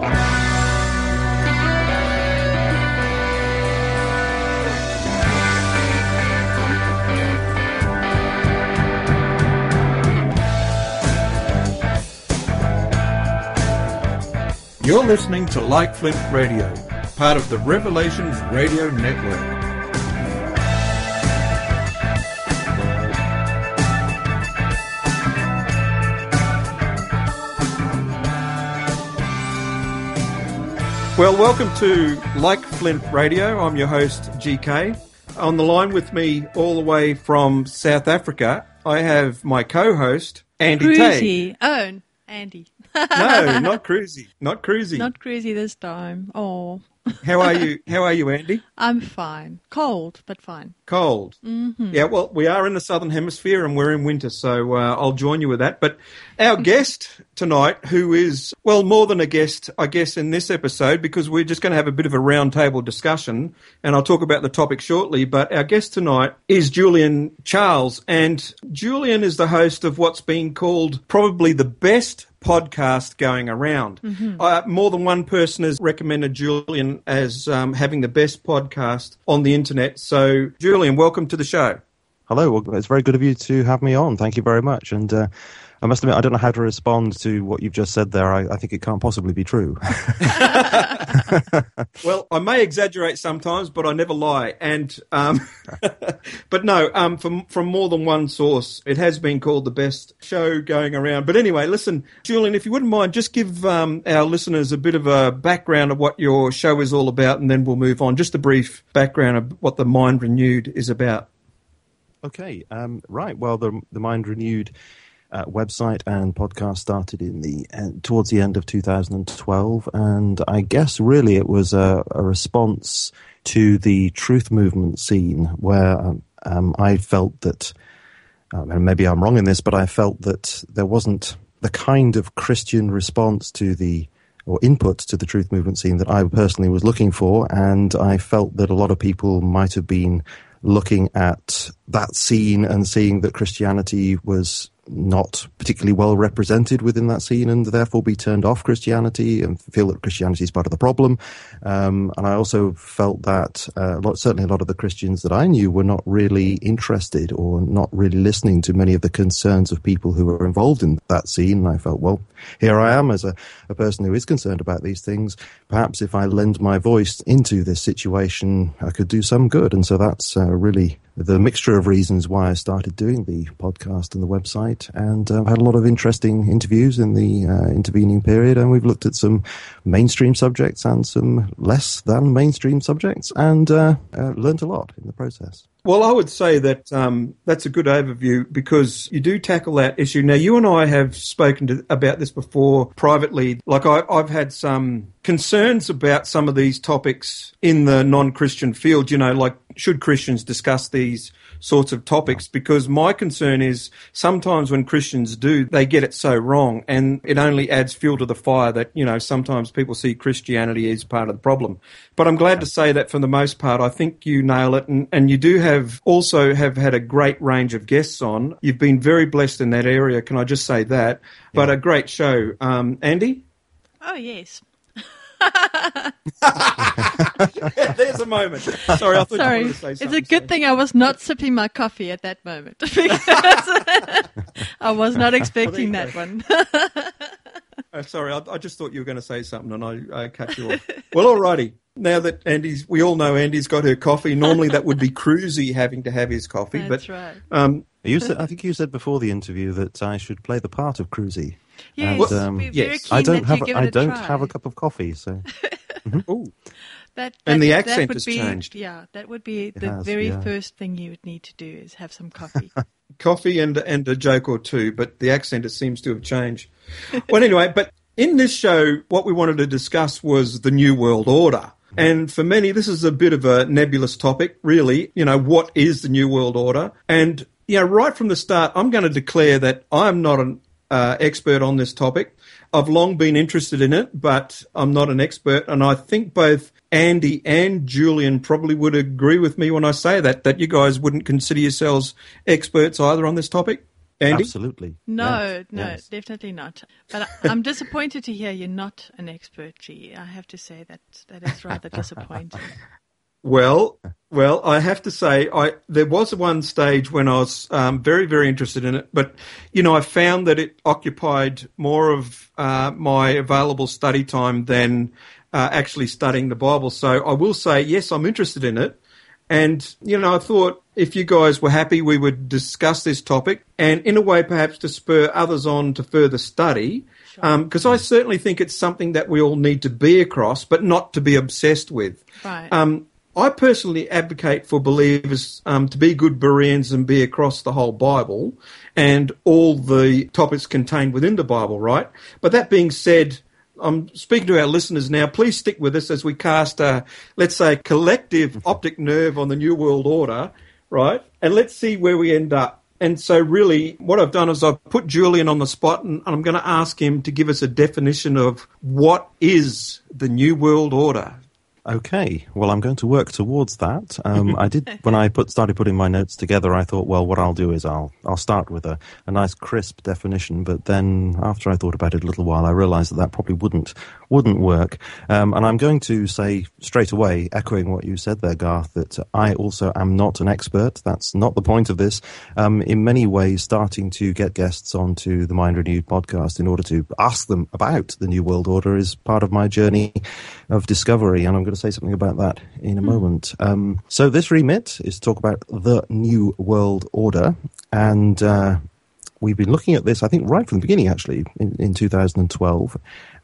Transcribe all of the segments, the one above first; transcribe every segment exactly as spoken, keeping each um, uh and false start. Rome. You're listening to Like Flint Radio, part of the Revelations radio network. Well, welcome to Like Flint Radio. I'm your host, G K. On the line with me all the way from South Africa, I have my co-host, Andy Cruzy. Tay. Own Andy. No, not Cruzy. Not Cruzy. Not Cruzy this time. Oh. How are you? How are you, Andy? I'm fine. Cold, but fine. Cold. Mm-hmm. Yeah, well, we are in the Southern Hemisphere and we're in winter, so uh, I'll join you with that. But our guest tonight, who is, well, more than a guest, I guess, in this episode, because we're just going to have a bit of a roundtable discussion, and I'll talk about the topic shortly, but our guest tonight is Julian Charles, and Julian is the host of what's been called probably the best podcast going around. Mm-hmm. Uh, more than one person has recommended Julian as um, having the best podcast on the internet. So, Julian, welcome to the show. Hello. Well, it's very good of you to have me on. Thank you very much. And uh, I must admit, I don't know how to respond to what you've just said there. I, I think it can't possibly be true. Well, I may exaggerate sometimes, but I never lie. And um, but no, um, from from more than one source, it has been called the best show going around. But anyway, listen, Julian, if you wouldn't mind, just give um, our listeners a bit of a background of what your show is all about, and then we'll move on. Just a brief background of what The Mind Renewed is about. Okay, um, right. Well, the the Mind Renewed Uh, website and podcast started in the uh, towards the end of two thousand twelve, and I guess really it was a, a response to the truth movement scene, where um, um, I felt that, um, and maybe I'm wrong in this, but I felt that there wasn't the kind of Christian response to the or input to the truth movement scene that I personally was looking for, and I felt that a lot of people might have been looking at that scene and seeing that Christianity was not particularly well represented within that scene, and therefore be turned off Christianity and feel that Christianity is part of the problem. Um, and I also felt that uh, a lot, certainly a lot of the Christians that I knew were not really interested or not really listening to many of the concerns of people who were involved in that scene. And I felt, well, here I am as a, a person who is concerned about these things. Perhaps if I lend my voice into this situation, I could do some good. And so that's uh, really the mixture of reasons why I started doing the podcast and the website, and I've uh, had a lot of interesting interviews in the uh, intervening period, and we've looked at some mainstream subjects and some less than mainstream subjects, and uh, uh, learnt a lot in the process. Well, I would say that um, that's a good overview, because you do tackle that issue. Now, you and I have spoken to, about this before privately. Like I, I've had some concerns about some of these topics in the non-Christian field, you know, like should Christians discuss these sorts of topics? Because my concern is sometimes when Christians do, they get it so wrong, and it only adds fuel to the fire that, you know, sometimes people see Christianity as part of the problem. But I'm glad to say that for the most part, I think you nail it, and, and you do have Have also have had a great range of guests on. You've been very blessed in that area, can I just say that? Yeah. But a great show. Um, Andy? Oh, yes. Yeah, there's a moment. Sorry, I thought Sorry. you wanted to say something. It's a good so. thing I was not sipping my coffee at that moment, because I was not expecting that one. Oh, sorry, I, I just thought you were going to say something and I, I cut you off. Well, all righty. Now that Andy's, we all know Andy's got her coffee. Normally that would be Cruzy having to have his coffee. That's but, right. Um, you said, I think you said before the interview that I should play the part of Cruzy. Yes, and, um, we're very yes. keen I don't, that have, you give I it a don't try. have a cup of coffee, so. Ooh. That, that, and the that, accent that has be, changed. Yeah, that would be it the has, very yeah. first thing you would need to do is have some coffee. Coffee and and a joke or two, but the accent, it seems to have changed. Well, anyway, but in this show, what we wanted to discuss was the New World Order. And for many, this is a bit of a nebulous topic, really. You know, what is the New World Order? And, you know, right from the start, I'm going to declare that I'm not an uh, expert on this topic. I've long been interested in it, but I'm not an expert. And I think both Andy and Julian probably would agree with me when I say that, that you guys wouldn't consider yourselves experts either on this topic. Andy? Absolutely. No, yes. no, yes. definitely not. But I'm disappointed to hear you're not an expert, G. I have to say that that is rather disappointing. Well, well, I have to say, I there was one stage when I was um, very, very interested in it, but you know, I found that it occupied more of uh, my available study time than uh, actually studying the Bible. So I will say, yes, I'm interested in it, and you know, I thought if you guys were happy, we would discuss this topic, and in a way, perhaps to spur others on to further study. Because um, I certainly think it's something that we all need to be across, but not to be obsessed with. Right. Um, I personally advocate for believers um, to be good Bereans and be across the whole Bible and all the topics contained within the Bible, right? But that being said, I'm speaking to our listeners now. Please stick with us as we cast a, let's say, collective optic nerve on the New World Order, right? And let's see where we end up. And so really what I've done is I've put Julian on the spot, and I'm going to ask him to give us a definition of what is the New World Order. Okay, well, I'm going to work towards that. Um, I did when I put started putting my notes together. I thought, well, what I'll do is I'll I'll start with a, a nice crisp definition. But then, after I thought about it a little while, I realised that that probably wouldn't wouldn't work. Um, and I'm going to say straight away, echoing what you said there, Garth, that I also am not an expert. That's not the point of this. Um, in many ways, starting to get guests onto the Mind Renewed podcast in order to ask them about the New World Order is part of my journey of discovery, and I'm going to say something about that in a moment. Um, so this remit is to talk about the New World Order, and uh, we've been looking at this, I think, right from the beginning, actually, in, in two thousand twelve,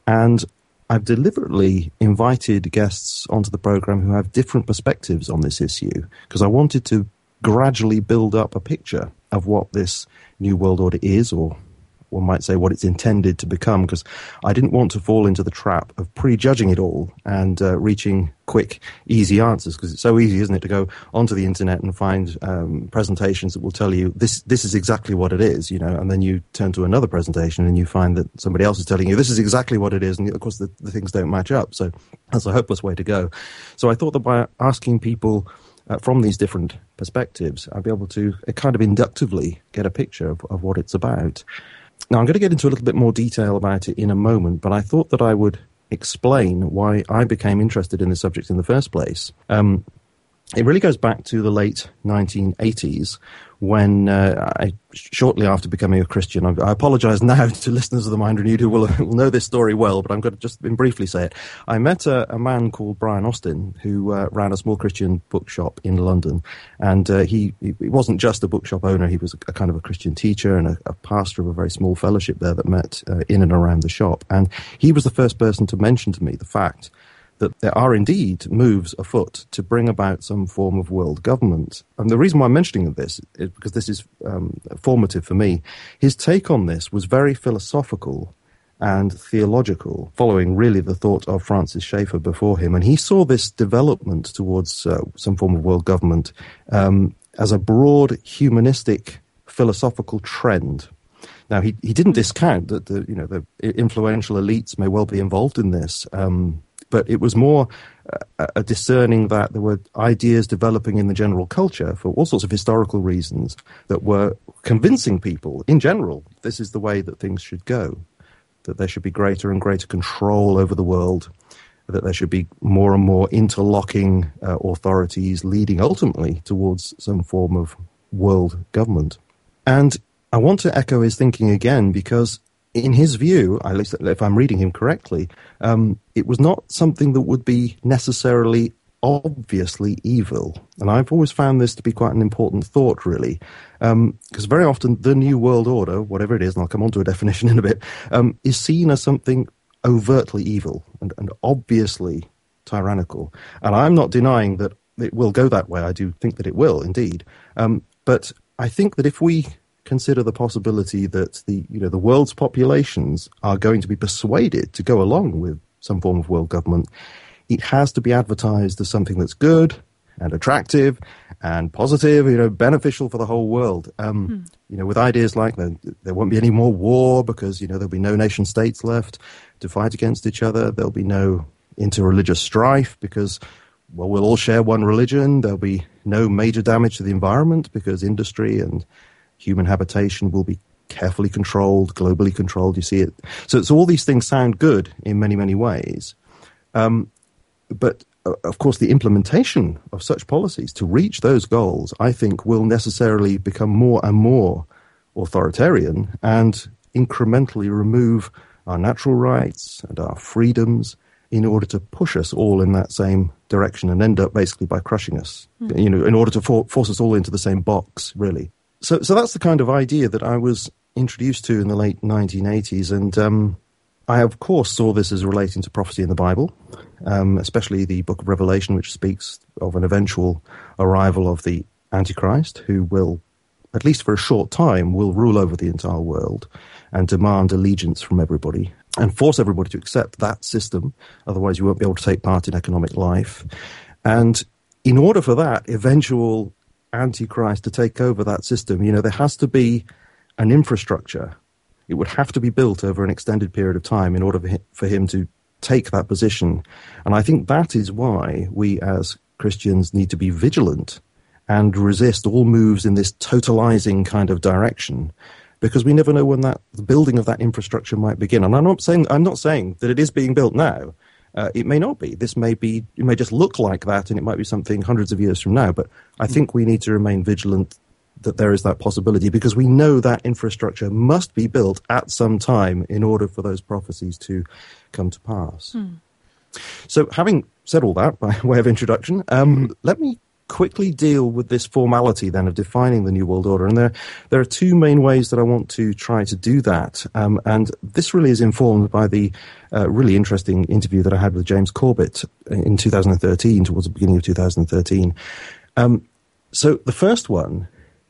and I've deliberately invited guests onto the program who have different perspectives on this issue, because I wanted to gradually build up a picture of what this New World Order is, or one might say what it's intended to become, because I didn't want to fall into the trap of prejudging it all and uh, reaching quick, easy answers, because it's so easy, isn't it, to go onto the internet and find um, presentations that will tell you this this is exactly what it is, you know, and then you turn to another presentation and you find that somebody else is telling you this is exactly what it is, and of course the, the things don't match up, so that's a hopeless way to go. So I thought that by asking people Uh, from these different perspectives, I'll be able to uh, kind of inductively get a picture of, of what it's about. Now, I'm going to get into a little bit more detail about it in a moment, but I thought that I would explain why I became interested in this subject in the first place. Um, it really goes back to the late nineteen eighties, when uh, I, shortly after becoming a Christian, I, I apologize now to listeners of the Mind Renewed who will, will know this story well, but I'm going to just briefly say it. I met a, a man called Brian Austin who uh, ran a small Christian bookshop in London, and uh, he, he wasn't just a bookshop owner, he was a, a kind of a Christian teacher and a, a pastor of a very small fellowship there that met uh, in and around the shop, and he was the first person to mention to me the fact that there are indeed moves afoot to bring about some form of world government. And the reason why I'm mentioning this is because this is um, formative for me. His take on this was very philosophical and theological, following really the thought of Francis Schaeffer before him. And he saw this development towards uh, some form of world government um, as a broad humanistic philosophical trend. Now, he, he didn't discount that the, you know, the influential elites may well be involved in this, um, but it was more uh, a discerning that there were ideas developing in the general culture for all sorts of historical reasons that were convincing people in general this is the way that things should go, that there should be greater and greater control over the world, that there should be more and more interlocking uh, authorities leading ultimately towards some form of world government. And I want to echo his thinking again, because in his view, at least if I'm reading him correctly, um, it was not something that would be necessarily obviously evil. And I've always found this to be quite an important thought, really, because um, very often the New World Order, whatever it is, and I'll come on to a definition in a bit, um, is seen as something overtly evil and, and obviously tyrannical. And I'm not denying that it will go that way. I do think that it will, indeed. Um, but I think that if we consider the possibility that the you know the world's populations are going to be persuaded to go along with some form of world government, it has to be advertised as something that's good and attractive and positive, you know, beneficial for the whole world. Um, hmm. You know, with ideas like that, there won't be any more war because you know there'll be no nation states left to fight against each other. There'll be no interreligious strife because, well, we'll all share one religion. There'll be no major damage to the environment because industry and Human habitation will be carefully controlled, globally controlled. You see it. So, so all these things sound good in many, many ways. Um, but, uh, of course, the implementation of such policies to reach those goals, I think, will necessarily become more and more authoritarian and incrementally remove our natural rights and our freedoms in order to push us all in that same direction and end up basically by crushing us, mm. you know, in order to for- force us all into the same box, really. So so that's the kind of idea that I was introduced to in the late nineteen eighties. And um, I, of course, saw this as relating to prophecy in the Bible, um, especially the book of Revelation, which speaks of an eventual arrival of the Antichrist, who will, at least for a short time, will rule over the entire world and demand allegiance from everybody and force everybody to accept that system. Otherwise, you won't be able to take part in economic life. And in order for that eventual Antichrist to take over that system, you know, there has to be an infrastructure. It would have to be built over an extended period of time in order for him to take that position. And I think that is why we as Christians need to be vigilant and resist all moves in this totalizing kind of direction, because we never know when that the building of that infrastructure might begin. And I'm not saying I'm not saying that it is being built now. Uh, it may not be. This may be, it may just look like that, and it might be something hundreds of years from now. But I think we need to remain vigilant that there is that possibility, because we know that infrastructure must be built at some time in order for those prophecies to come to pass. Mm. So having said all that by way of introduction, um, mm. let me quickly deal with this formality then of defining the New World Order. And there, there are two main ways that I want to try to do that. Um, and this really is informed by the uh, really interesting interview that I had with James Corbett in two thousand thirteen, towards the beginning of two thousand thirteen. Um, so the first one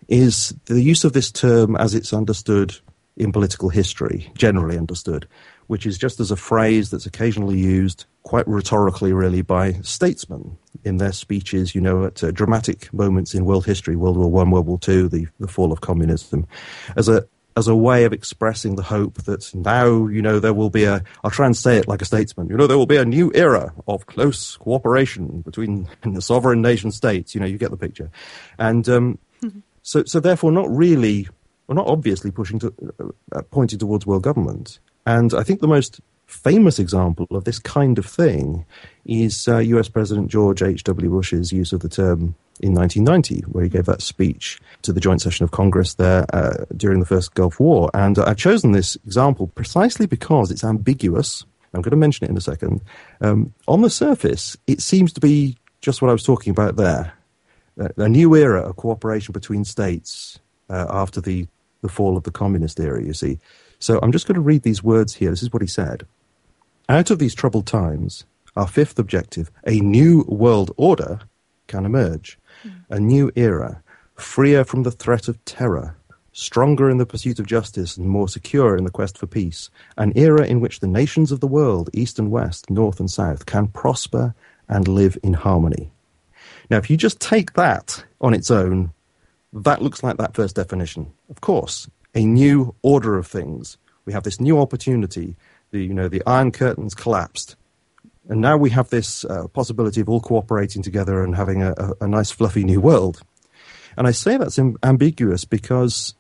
is the use of this term as it's understood in political history, generally understood, which is just as a phrase that's occasionally used quite rhetorically, really, by statesmen in their speeches, you know, at uh, dramatic moments in world history, World War One, World War Two, the, the fall of communism, as a as a way of expressing the hope that now, you know, there will be a, I'll try and say it like a statesman, you know, there will be a new era of close cooperation between the sovereign nation states, you know, you get the picture. And um, mm-hmm. so, so therefore not really, well, not obviously pushing to, uh, pointing towards world government. And I think the most famous example of this kind of thing is uh, U S President George H W Bush's use of the term in nineteen ninety, where he gave that speech to the joint session of Congress there uh, during the first Gulf War. And uh, I've chosen this example precisely because it's ambiguous. I'm going to mention it in a second. Um, on the surface, it seems to be just what I was talking about there, uh, a new era of cooperation between states uh, after the, the fall of the communist era, you see. So I'm just going to read these words here. This is what he said. Out of these troubled times, our fifth objective, a new world order, can emerge. Mm. A new era, freer from the threat of terror, stronger in the pursuit of justice and more secure in the quest for peace. An era in which the nations of the world, east and west, north and south, can prosper and live in harmony. Now, if you just take that on its own, that looks like that first definition. Of course, a new order of things. We have this new opportunity. The, you know, the Iron Curtain's collapsed. And now we have this uh, possibility of all cooperating together and having a, a, a nice, fluffy new world. And I say that's im- ambiguous because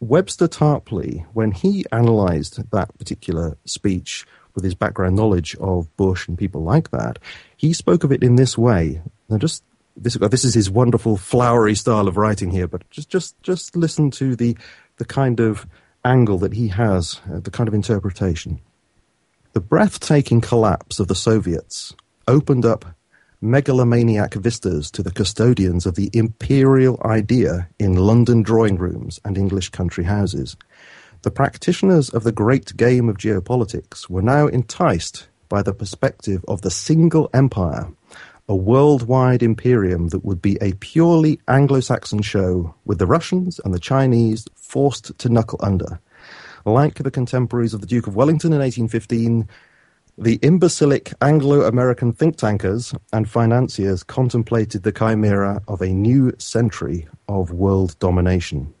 Webster Tarpley, when he analysed that particular speech with his background knowledge of Bush and people like that, he spoke of it in this way. Now, just this, this is his wonderful, flowery style of writing here, but just just, just listen to the the kind of angle that he has, uh, the kind of interpretation. The breathtaking collapse of the Soviets opened up megalomaniac vistas to the custodians of the imperial idea in London drawing rooms and English country houses. The practitioners of the great game of geopolitics were now enticed by the perspective of the single empire, a worldwide imperium that would be a purely Anglo-Saxon show, with the Russians and the Chinese forced to knuckle under. Like the contemporaries of the Duke of Wellington in eighteen fifteen, the imbecilic Anglo-American think tankers and financiers contemplated the chimera of a new century of world domination.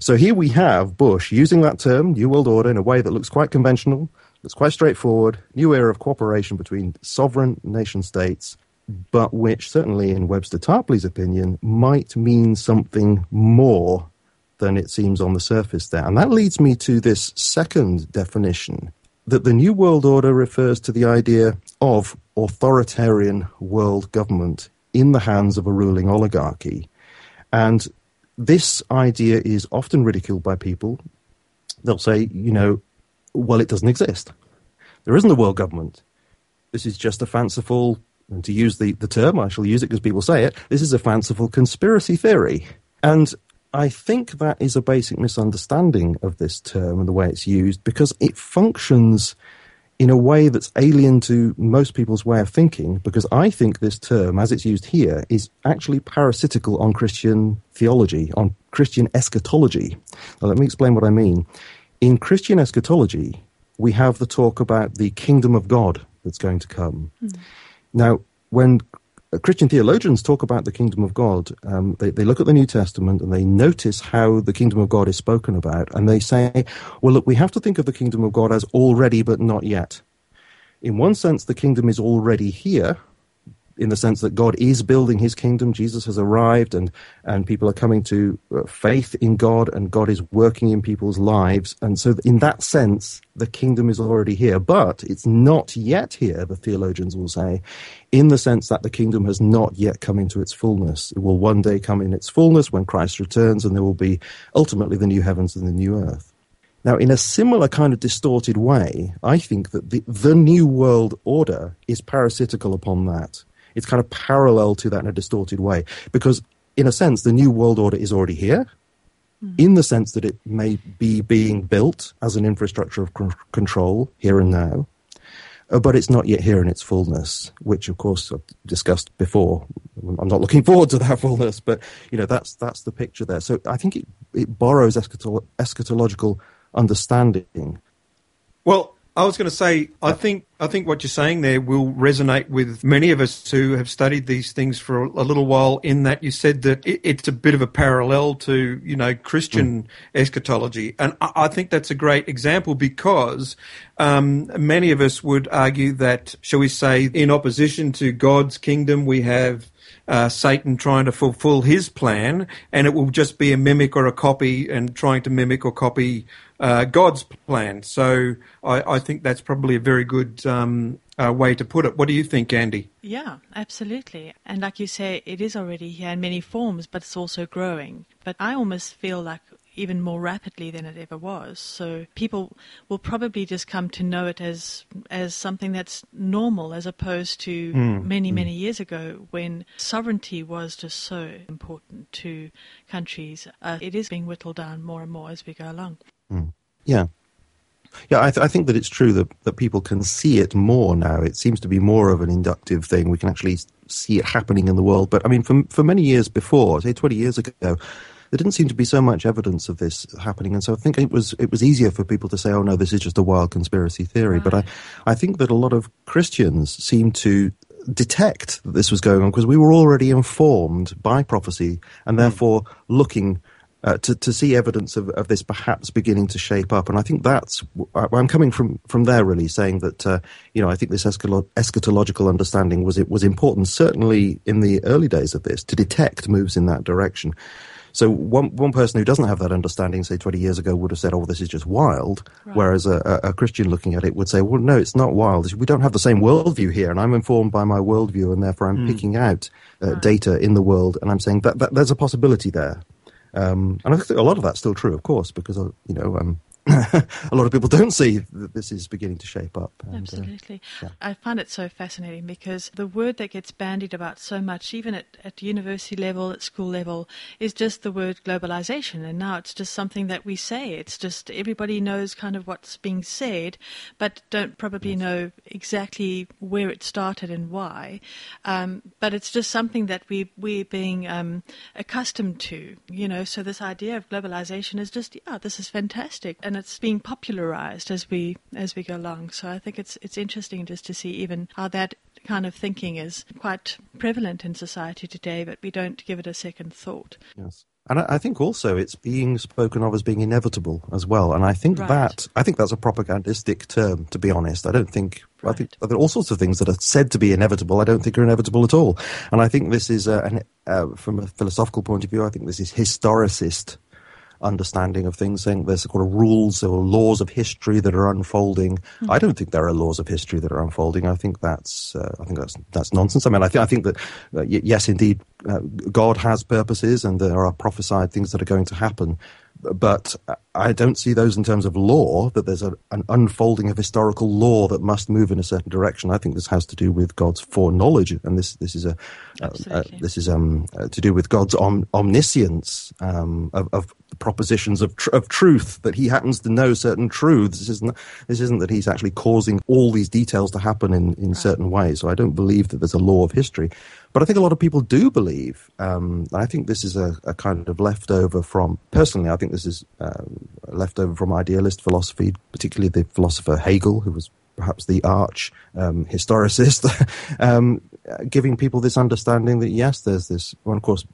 So here we have Bush using that term, New World Order, in a way that looks quite conventional, looks quite straightforward, new era of cooperation between sovereign nation states, but which certainly, in Webster Tarpley's opinion, might mean something more than it seems on the surface there. And that leads me to this second definition, that the New World Order refers to the idea of authoritarian world government in the hands of a ruling oligarchy. And this idea is often ridiculed by people. They'll say, you know, well, it doesn't exist. There isn't a world government. This is just a fanciful, and to use the, the term, I shall use it because people say it, this is a fanciful conspiracy theory. And I think that is a basic misunderstanding of this term and the way it's used, because it functions in a way that's alien to most people's way of thinking, because I think this term, as it's used here, is actually parasitical on Christian theology, on Christian eschatology. Now, let me explain what I mean. In Christian eschatology, we have the talk about the kingdom of God that's going to come. Mm. Now, when Christian theologians talk about the kingdom of God, um, they, they look at the New Testament and they notice how the kingdom of God is spoken about, and they say, well, look, we have to think of the kingdom of God as already but not yet. In one sense, the kingdom is already here, in the sense that God is building his kingdom. Jesus has arrived, and, and people are coming to faith in God, and God is working in people's lives. And so in that sense, the kingdom is already here, but it's not yet here, the theologians will say, in the sense that the kingdom has not yet come into its fullness. It will one day come in its fullness when Christ returns, and there will be ultimately the new heavens and the new earth. Now, in a similar kind of distorted way, I think that the, the New World Order is parasitical upon that. It's kind of parallel to that in a distorted way, because in a sense, the New World Order is already here, mm. in the sense that it may be being built as an infrastructure of c- control here and now, uh, but it's not yet here in its fullness, which, of course, I've discussed before. I'm not looking forward to that fullness, but, you know, that's that's the picture there. So I think it, it borrows eschatolo- eschatological understanding. Well, I was going to say, I think I think what you're saying there will resonate with many of us who have studied these things for a little while, in that you said that it, it's a bit of a parallel to, you know, Christian mm. eschatology. And I, I think that's a great example, because um, many of us would argue that, shall we say, in opposition to God's kingdom, we have Uh, Satan trying to fulfill his plan, and it will just be a mimic or a copy, and trying to mimic or copy uh, God's plan. So I, I think that's probably a very good um, uh, way to put it. What do you think, Andy? Yeah, absolutely. And like you say, it is already here in many forms, but it's also growing. But I almost feel like even more rapidly than it ever was. So people will probably just come to know it as as something that's normal, as opposed to mm. many, many years ago, when sovereignty was just so important to countries. Uh, it is being whittled down more and more as we go along. Mm. Yeah. Yeah, I, th- I think that it's true that, that people can see it more now. It seems to be more of an inductive thing. We can actually see it happening in the world. But, I mean, for, for many years before, say twenty years ago, there didn't seem to be so much evidence of this happening, and so I think it was it was easier for people to say, "Oh no, this is just a wild conspiracy theory." Right. But I, I think that a lot of Christians seem to detect that this was going on, because we were already informed by prophecy, and therefore mm. looking uh, to to see evidence of, of this perhaps beginning to shape up. And I think that's I'm coming from from there, really, saying that uh, you know I think this eschatological understanding was it was important, certainly in the early days of this, to detect moves in that direction. So one one person who doesn't have that understanding, say twenty years ago, would have said, "Oh, this is just wild." Right. Whereas a, a Christian looking at it would say, "Well, no, it's not wild. We don't have the same worldview here, and I'm informed by my worldview, and therefore I'm mm. picking out uh, right. data in the world, and I'm saying that, that there's a possibility there." Um, and I think a lot of that's still true, of course, because you know. Um, a lot of people don't see that this is beginning to shape up. And, absolutely. Uh, yeah. I find it so fascinating, because the word that gets bandied about so much, even at, at university level, at school level, is just the word globalization. And now it's just something that we say. It's just everybody knows kind of what's being said, but don't probably yes. know exactly where it started and why. Um, but it's just something that we, we're being um, accustomed to, you know. So this idea of globalization is just, yeah, this is fantastic. And And it's being popularized as we as we go along. So I think it's it's interesting just to see even how that kind of thinking is quite prevalent in society today, but we don't give it a second thought. Yes, and I, I think also it's being spoken of as being inevitable as well. And I think right. that I think that's a propagandistic term, to be honest. I don't think right. I think there are all sorts of things that are said to be inevitable. I don't think are inevitable at all. And I think this is a, an, uh, from a philosophical point of view, I think this is historicist understanding of things, saying there's sort of rules or laws of history that are unfolding. Mm-hmm. I don't think there are laws of history that are unfolding. I think that's uh, I think that's that's nonsense. I mean, I think I think that uh, y- yes, indeed, uh, God has purposes, and there are prophesied things that are going to happen. But I don't see those in terms of law, that there's a, an unfolding of historical law that must move in a certain direction. I think this has to do with God's foreknowledge, and this this is a, a, a this is um uh, to do with God's om, omniscience um, of, of propositions of tr- of truth, that He happens to know certain truths. This isn't this isn't that He's actually causing all these details to happen in, in right. certain ways. So I don't believe that there's a law of history, but I think a lot of people do believe. Um, and I think this is a, a kind of leftover from personally. I think this is uh, leftover from idealist philosophy, particularly the philosopher Hegel, who was perhaps the arch um, historicist, um, giving people this understanding that yes, there's this. Well, of course,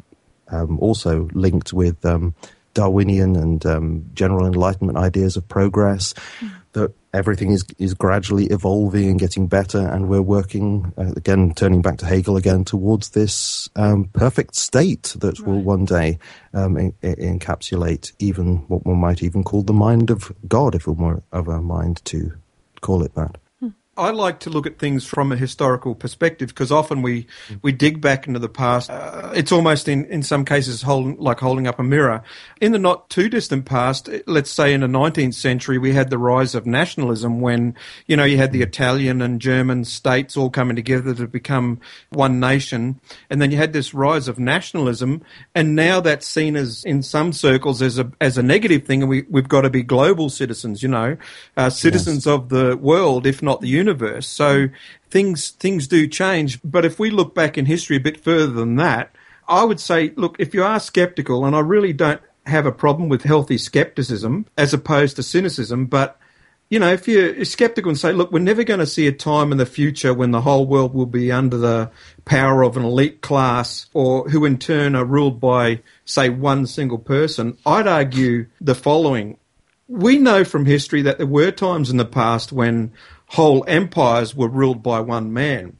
um, also linked with um, Darwinian and um, general Enlightenment ideas of progress, mm. that everything is is gradually evolving and getting better, and we're working uh, again, turning back to Hegel again, towards this um, perfect state that right. will one day um, in, in encapsulate even what one might even call the mind of God, if we're more of our mind to call it that. I like to look at things from a historical perspective, because often we, we dig back into the past. Uh, it's almost in, in some cases hold, like holding up a mirror. In the not too distant past, let's say in the nineteenth century, we had the rise of nationalism when, you know, you had the Italian and German states all coming together to become one nation. And then you had this rise of nationalism. And now that's seen as in some circles as a, as a negative thing. And we, we've got to be global citizens, you know, uh, citizens yes. of the world, if not the universe. universe. So things things do change. But if we look back in history a bit further than that, I would say, look, if you are skeptical, and I really don't have a problem with healthy skepticism as opposed to cynicism, but, you know, if you're skeptical and say, look, we're never going to see a time in the future when the whole world will be under the power of an elite class, or who in turn are ruled by, say, one single person, I'd argue the following. We know from history that there were times in the past when whole empires were ruled by one man.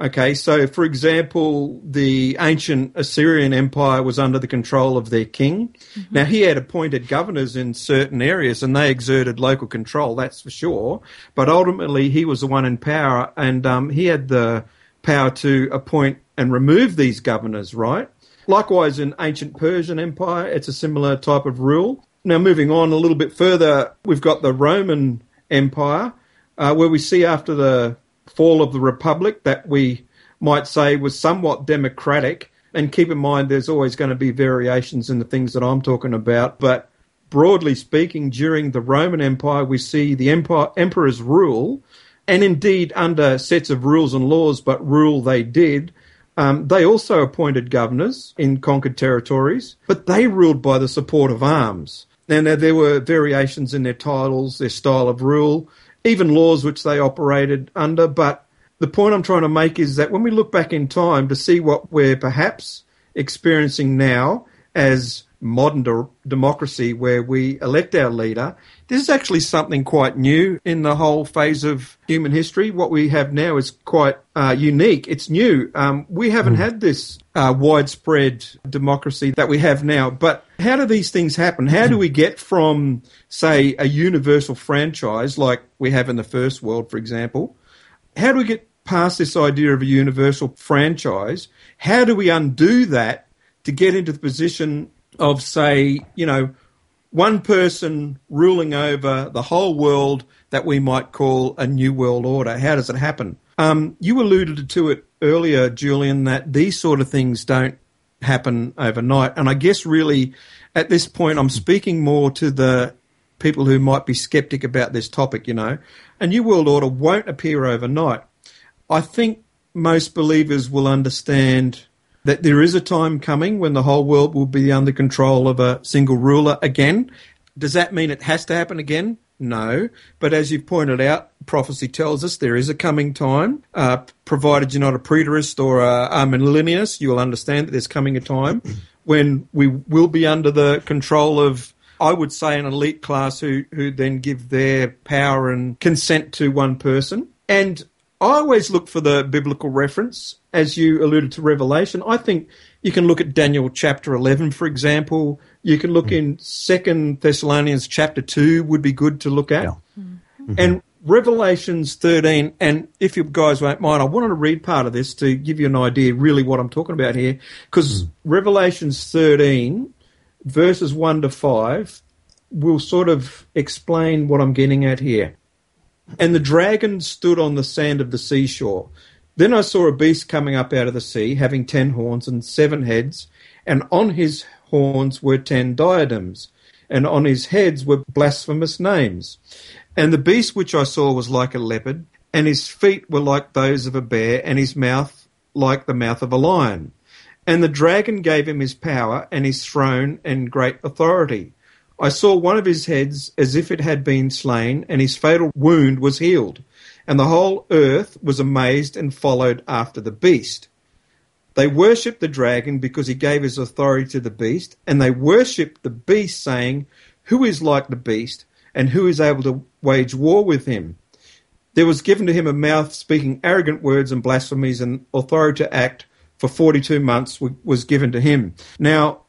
Okay, so for example, the ancient Assyrian Empire was under the control of their king. Mm-hmm. Now, he had appointed governors in certain areas, and they exerted local control, that's for sure. But ultimately, he was the one in power, and um, he had the power to appoint and remove these governors, right? Likewise, in ancient Persian Empire, it's a similar type of rule. Now, moving on a little bit further, we've got the Roman Empire, uh, where we see after the fall of the Republic that we might say was somewhat democratic. And keep in mind, there's always going to be variations in the things that I'm talking about. But broadly speaking, during the Roman Empire, we see the empire, emperors rule, and indeed under sets of rules and laws, but rule they did. Um, they also appointed governors in conquered territories, but they ruled by the support of arms. Now, now, there were variations in their titles, their style of rule, even laws which they operated under. But the point I'm trying to make is that when we look back in time to see what we're perhaps experiencing now as modern de- democracy, where we elect our leader, this is actually something quite new in the whole phase of human history. What we have now is quite uh, unique. It's new. Um, we haven't mm. had this uh, widespread democracy that we have now. But how do these things happen? How do we get from, say, a universal franchise like we have in the First World, for example? How do we get past this idea of a universal franchise? How do we undo that to get into the position of, say, you know, one person ruling over the whole world that we might call a new world order? How does it happen? Um, you alluded to it earlier, Julian, that these sort of things don't happen overnight. And I guess really at this point I'm speaking more to the people who might be skeptic about this topic, you know. A new world order won't appear overnight. I think most believers will understand that there is a time coming when the whole world will be under control of a single ruler again. Does that mean it has to happen again? No. But as you've pointed out, prophecy tells us there is a coming time. Uh, provided you're not a preterist or a, a millennialist, you will understand that there's coming a time when we will be under the control of, I would say, an elite class who, who then give their power and consent to one person. And I always look for the biblical reference, as you alluded to Revelation. I think you can look at Daniel chapter eleven, for example. You can look mm-hmm. in Second Thessalonians chapter two would be good to look at. Yeah. Mm-hmm. And Revelations thirteen, and if you guys won't mind, I wanted to read part of this to give you an idea really what I'm talking about here, because mm-hmm. Revelations thirteen, verses one to five, will sort of explain what I'm getting at here. And the dragon stood on the sand of the seashore. Then I saw a beast coming up out of the sea, having ten horns and seven heads, and on his horns were ten diadems, and on his heads were blasphemous names. And the beast which I saw was like a leopard, and his feet were like those of a bear, and his mouth like the mouth of a lion. And the dragon gave him his power and his throne and great authority. I saw one of his heads as if it had been slain, and his fatal wound was healed. And the whole earth was amazed and followed after the beast. They worshipped the dragon because he gave his authority to the beast, and they worshipped the beast, saying, "Who is like the beast, and who is able to wage war with him?" There was given to him a mouth speaking arrogant words and blasphemies, and authority to act for forty-two months was given to him. Now,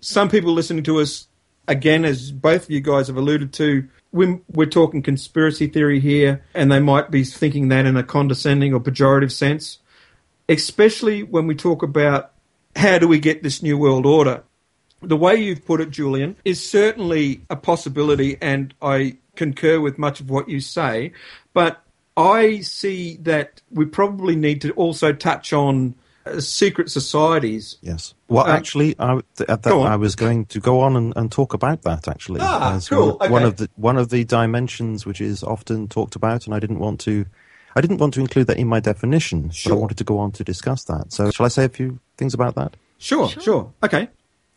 some people listening to us, again, as both of you guys have alluded to, we're talking conspiracy theory here, and they might be thinking that in a condescending or pejorative sense, especially when we talk about how do we get this new world order. The way you've put it, Julian, is certainly a possibility, and I concur with much of what you say, but I see that we probably need to also touch on secret societies. Yes. Well, uh, actually, I, that, I was going to go on and, and talk about that, actually. Ah, as cool. One, okay. one, of the, one of the dimensions which is often talked about, and I didn't want to I didn't want to include that in my definition, sure. but I wanted to go on to discuss that. So shall I say a few things about that? Sure, sure. sure. Okay.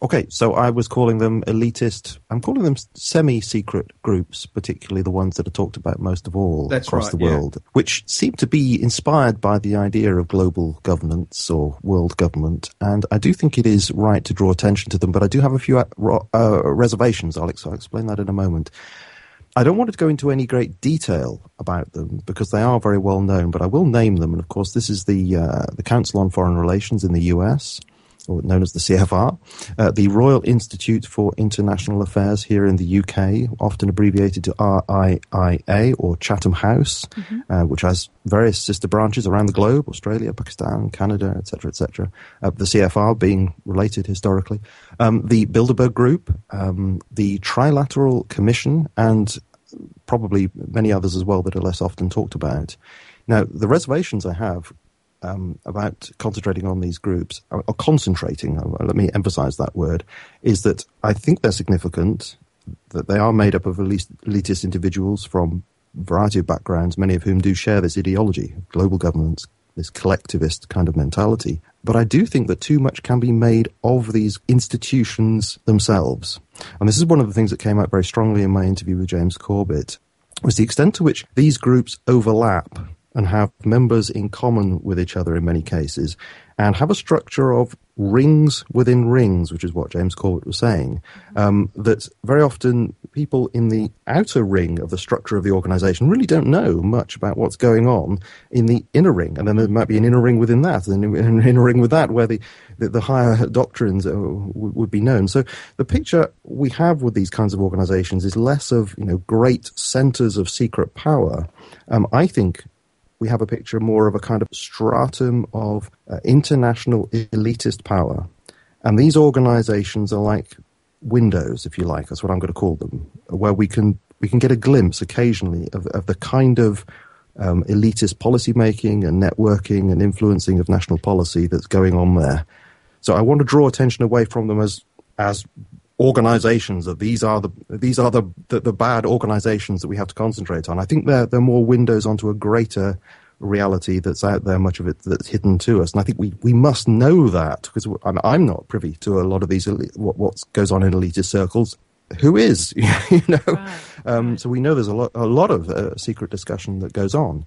Okay, so I was calling them elitist. I'm calling them semi-secret groups, particularly the ones that are talked about most of all That's across right, the world, yeah. which seem to be inspired by the idea of global governance or world government. And I do think it is right to draw attention to them, but I do have a few uh, reservations, Alex. I'll explain that in a moment. I don't want to go into any great detail about them because they are very well known, but I will name them. And, of course, this is the uh, the Council on Foreign Relations in the U S, or known as the C F R, uh, the Royal Institute for International Affairs here in the U K, often abbreviated to R I I A or Chatham House, mm-hmm. uh, which has various sister branches around the globe, Australia, Pakistan, Canada, et cetera, et cetera, uh, the C F R being related historically, um, the Bilderberg Group, um, the Trilateral Commission, and probably many others as well that are less often talked about. Now, the reservations I have Um, about concentrating on these groups, or, or concentrating, let me emphasize that word, is that I think they're significant, that they are made up of elitist individuals from a variety of backgrounds, many of whom do share this ideology of global governance, this collectivist kind of mentality. But I do think that too much can be made of these institutions themselves. And this is one of the things that came out very strongly in my interview with James Corbett, was the extent to which these groups overlap and have members in common with each other in many cases, and have a structure of rings within rings, which is what James Corbett was saying, um, that very often people in the outer ring of the structure of the organisation really don't know much about what's going on in the inner ring. And then there might be an inner ring within that, and an inner ring with that, where the, the, the higher doctrines uh, w- would be known. So the picture we have with these kinds of organisations is less of, you know, great centres of secret power. Um, I think we have a picture more of a kind of stratum of uh, international elitist power. And these organizations are like windows, if you like, that's what I'm going to call them, where we can we can get a glimpse occasionally of, of the kind of um, elitist policymaking and networking and influencing of national policy that's going on there. So I want to draw attention away from them as as organizations, that these are the these are the, the the bad organizations that we have to concentrate on. I think they're they're more windows onto a greater reality that's out there, much of it that's hidden to us. And I think we we must know that, because I'm, I'm not privy to a lot of these what what goes on in elitist circles. Who is, you know? Right. Um, so we know there's a lot a lot of uh, secret discussion that goes on.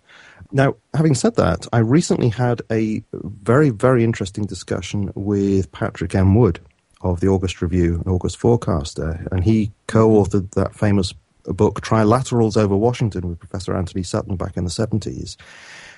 Now, having said that, I recently had a very very interesting discussion with Patrick M. Wood of the August Review and August Forecaster, and he co-authored that famous book Trilaterals Over Washington with Professor Anthony Sutton back in the seventies.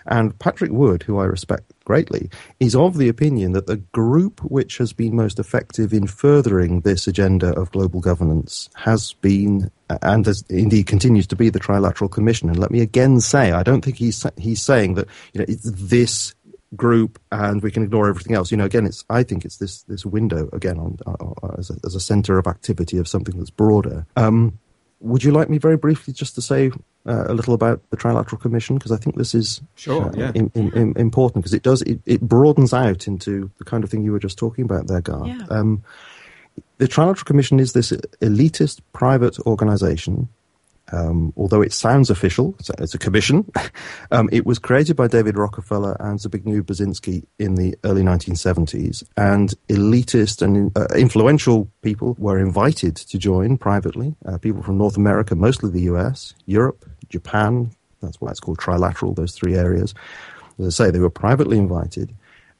And Patrick Wood, who I respect greatly, is of the opinion that the group which has been most effective in furthering this agenda of global governance has been, and has, indeed continues to be, the Trilateral Commission. And let me again say, I don't think he's he's saying that, you know, it's this group and we can ignore everything else. You know, again, it's I think it's this this window again on, on as a, as a centre of activity of something that's broader. Um, Would you like me very briefly just to say uh, a little about the Trilateral Commission? Because I think this is sure, uh, yeah. in, in, in, important, because it does it, it broadens out into the kind of thing you were just talking about there, Garth. Yeah. Um, the Trilateral Commission is this elitist private organisation. Um, although it sounds official, it's a, it's a commission. um, it was created by David Rockefeller and Zbigniew Brzezinski in the early nineteen seventies, and elitist and uh, influential people were invited to join privately. Uh, people from North America, mostly the U S, Europe, Japan. That's why it's called trilateral, those three areas. As I say, they were privately invited.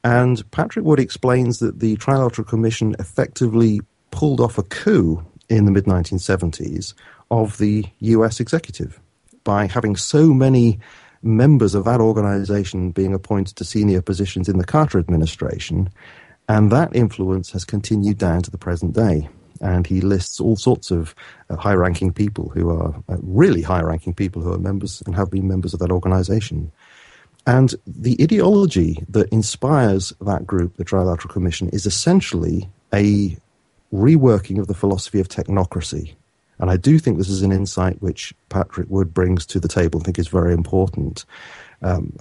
And Patrick Wood explains that the Trilateral Commission effectively pulled off a coup in the mid nineteen seventies of the U S executive by having so many members of that organization being appointed to senior positions in the Carter administration, and that influence has continued down to the present day. And he lists all sorts of uh, high-ranking people who are uh, really high-ranking people who are members and have been members of that organization. And the ideology that inspires that group, the Trilateral Commission, is essentially a reworking of the philosophy of technocracy. And I do think this is an insight which Patrick Wood brings to the table. I think is very important. Um,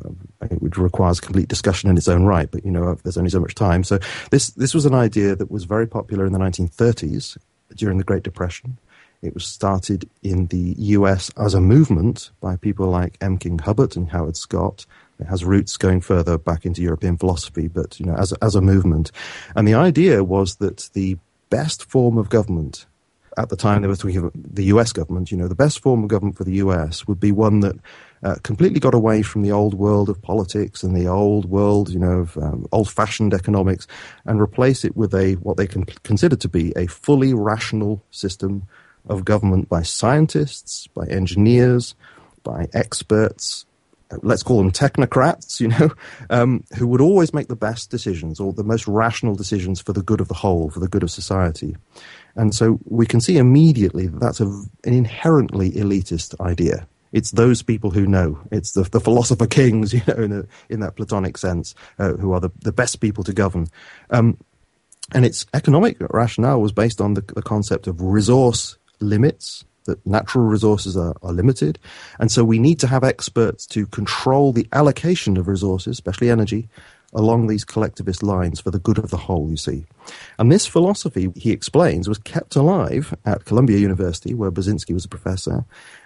it requires complete discussion in its own right, but you know, there's only so much time. So this this was an idea that was very popular in the nineteen thirties during the Great Depression. It was started in the U S as a movement by people like M. King Hubbert and Howard Scott. It has roots going further back into European philosophy, but you know, as as a movement. And the idea was that the best form of government. At the time, they were talking about the U S government. You know, the best form of government for the U S would be one that uh, completely got away from the old world of politics and the old world, you know, of um, old-fashioned economics, and replace it with a what they can consider to be a fully rational system of government by scientists, by engineers, by experts. Let's call them technocrats, you know, um, who would always make the best decisions or the most rational decisions for the good of the whole, for the good of society. And so we can see immediately that that's a, an inherently elitist idea. It's those people who know. It's the, the philosopher kings, you know, in, a, in that Platonic sense, uh, who are the, the best people to govern. Um, and its economic rationale was based on the, the concept of resource limits, that natural resources are, are limited, and so we need to have experts to control the allocation of resources, especially energy, along these collectivist lines for the good of the whole, you see. And this philosophy, he explains, was kept alive at Columbia University, where Brzezinski was a professor,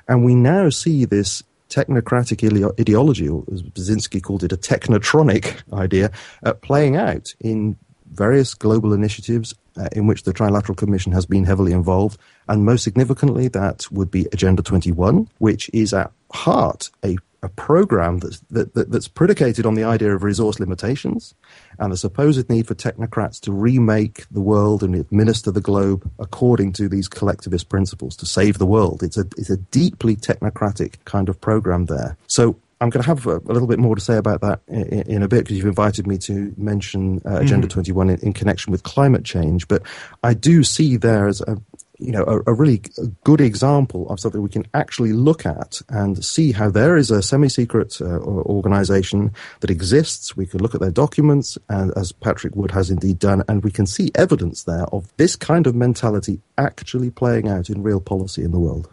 and we now see this technocratic ideology, or as Brzezinski called it, a technotronic idea, uh, playing out in various global initiatives uh, in which the Trilateral Commission has been heavily involved, and most significantly that would be Agenda twenty-one, which is at heart a, a program that's, that, that, that's predicated on the idea of resource limitations and the supposed need for technocrats to remake the world and administer the globe according to these collectivist principles to save the world. It's a, it's a deeply technocratic kind of program there. So I'm going to have a, a little bit more to say about that in, in a bit, because you've invited me to mention uh, Agenda mm. twenty-one in, in connection with climate change. But I do see there as a, you know, a, a really good example of something we can actually look at and see how there is a semi-secret uh, organisation that exists. We can look at their documents, and as Patrick Wood has indeed done, and we can see evidence there of this kind of mentality actually playing out in real policy in the world.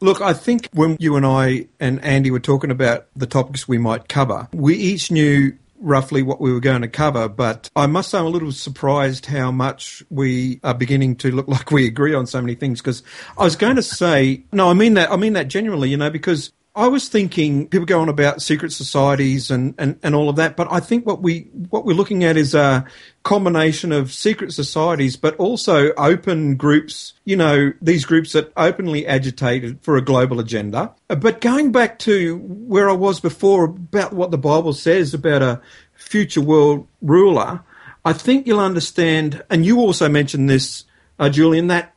Look, I think when you and I and Andy were talking about the topics we might cover, we each knew roughly what we were going to cover, but I must say I'm a little surprised how much we are beginning to look like we agree on so many things, because I was going to say, no, I mean that, I mean that genuinely, you know, because I was thinking people go on about secret societies and, and, and all of that, but I think what, we, what we're looking at is a combination of secret societies but also open groups, you know, these groups that openly agitated for a global agenda. But going back to where I was before about what the Bible says about a future world ruler, I think you'll understand, and you also mentioned this, uh, Julian, that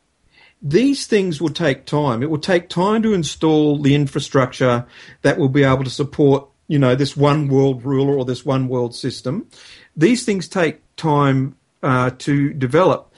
these things will take time. It will take time to install the infrastructure that will be able to support you know, this one world ruler or this one world system. These things take time uh, to develop.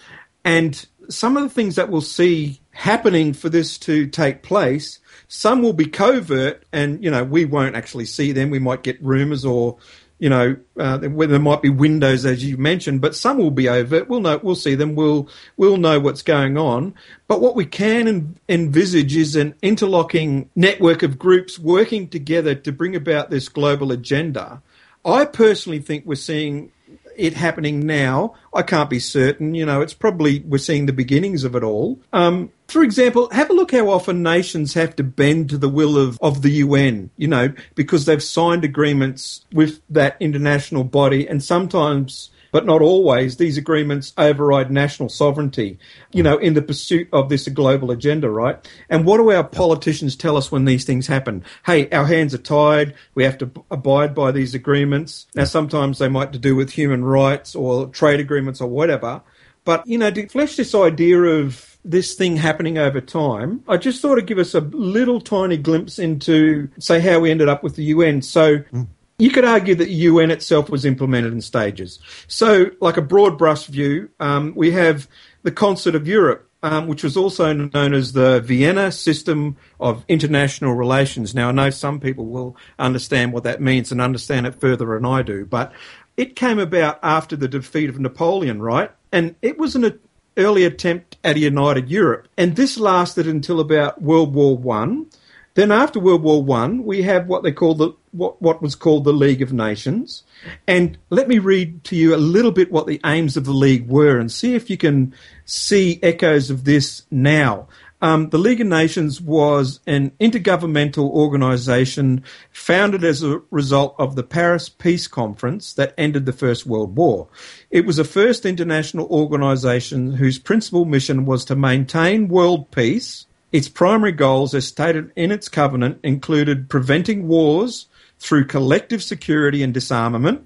And some of the things that we'll see happening for this to take place, some will be covert and, you know, we won't actually see them. We might get rumours or, you know, uh, there might be windows, as you mentioned, but some will be overt. We'll know, we'll see them. We'll we'll know what's going on. But what we can en- envisage is an interlocking network of groups working together to bring about this global agenda. I personally think we're seeing it happening now. I can't be certain. You know, it's probably we're seeing the beginnings of it all. Um, for example, have a look how often nations have to bend to the will of, of the U N, you know, because they've signed agreements with that international body, and sometimes, but not always, these agreements override national sovereignty, you know, in the pursuit of this global agenda, right? And what do our politicians tell us when these things happen? Hey, our hands are tied. We have to abide by these agreements. Now, sometimes they might to do with human rights or trade agreements or whatever. But, you know, to flesh this idea of this thing happening over time, I just thought it'd give us a little tiny glimpse into, say, how we ended up with the U N. So... Mm. You could argue that the U N itself was implemented in stages. So, like a broad brush view, um, we have the Concert of Europe, um, which was also known as the Vienna System of International Relations. Now, I know some people will understand what that means and understand it further than I do, but it came about after the defeat of Napoleon, right? And it was an early attempt at a united Europe. And this lasted until about World War One. Then after World War One, we have what they call the what, what was called the League of Nations. And let me read to you a little bit what the aims of the League were and see if you can see echoes of this now. Um, the League of Nations was an intergovernmental organisation founded as a result of the Paris Peace Conference that ended the First World War. It was the first international organisation whose principal mission was to maintain world peace. Its primary goals, as stated in its covenant, included preventing wars through collective security and disarmament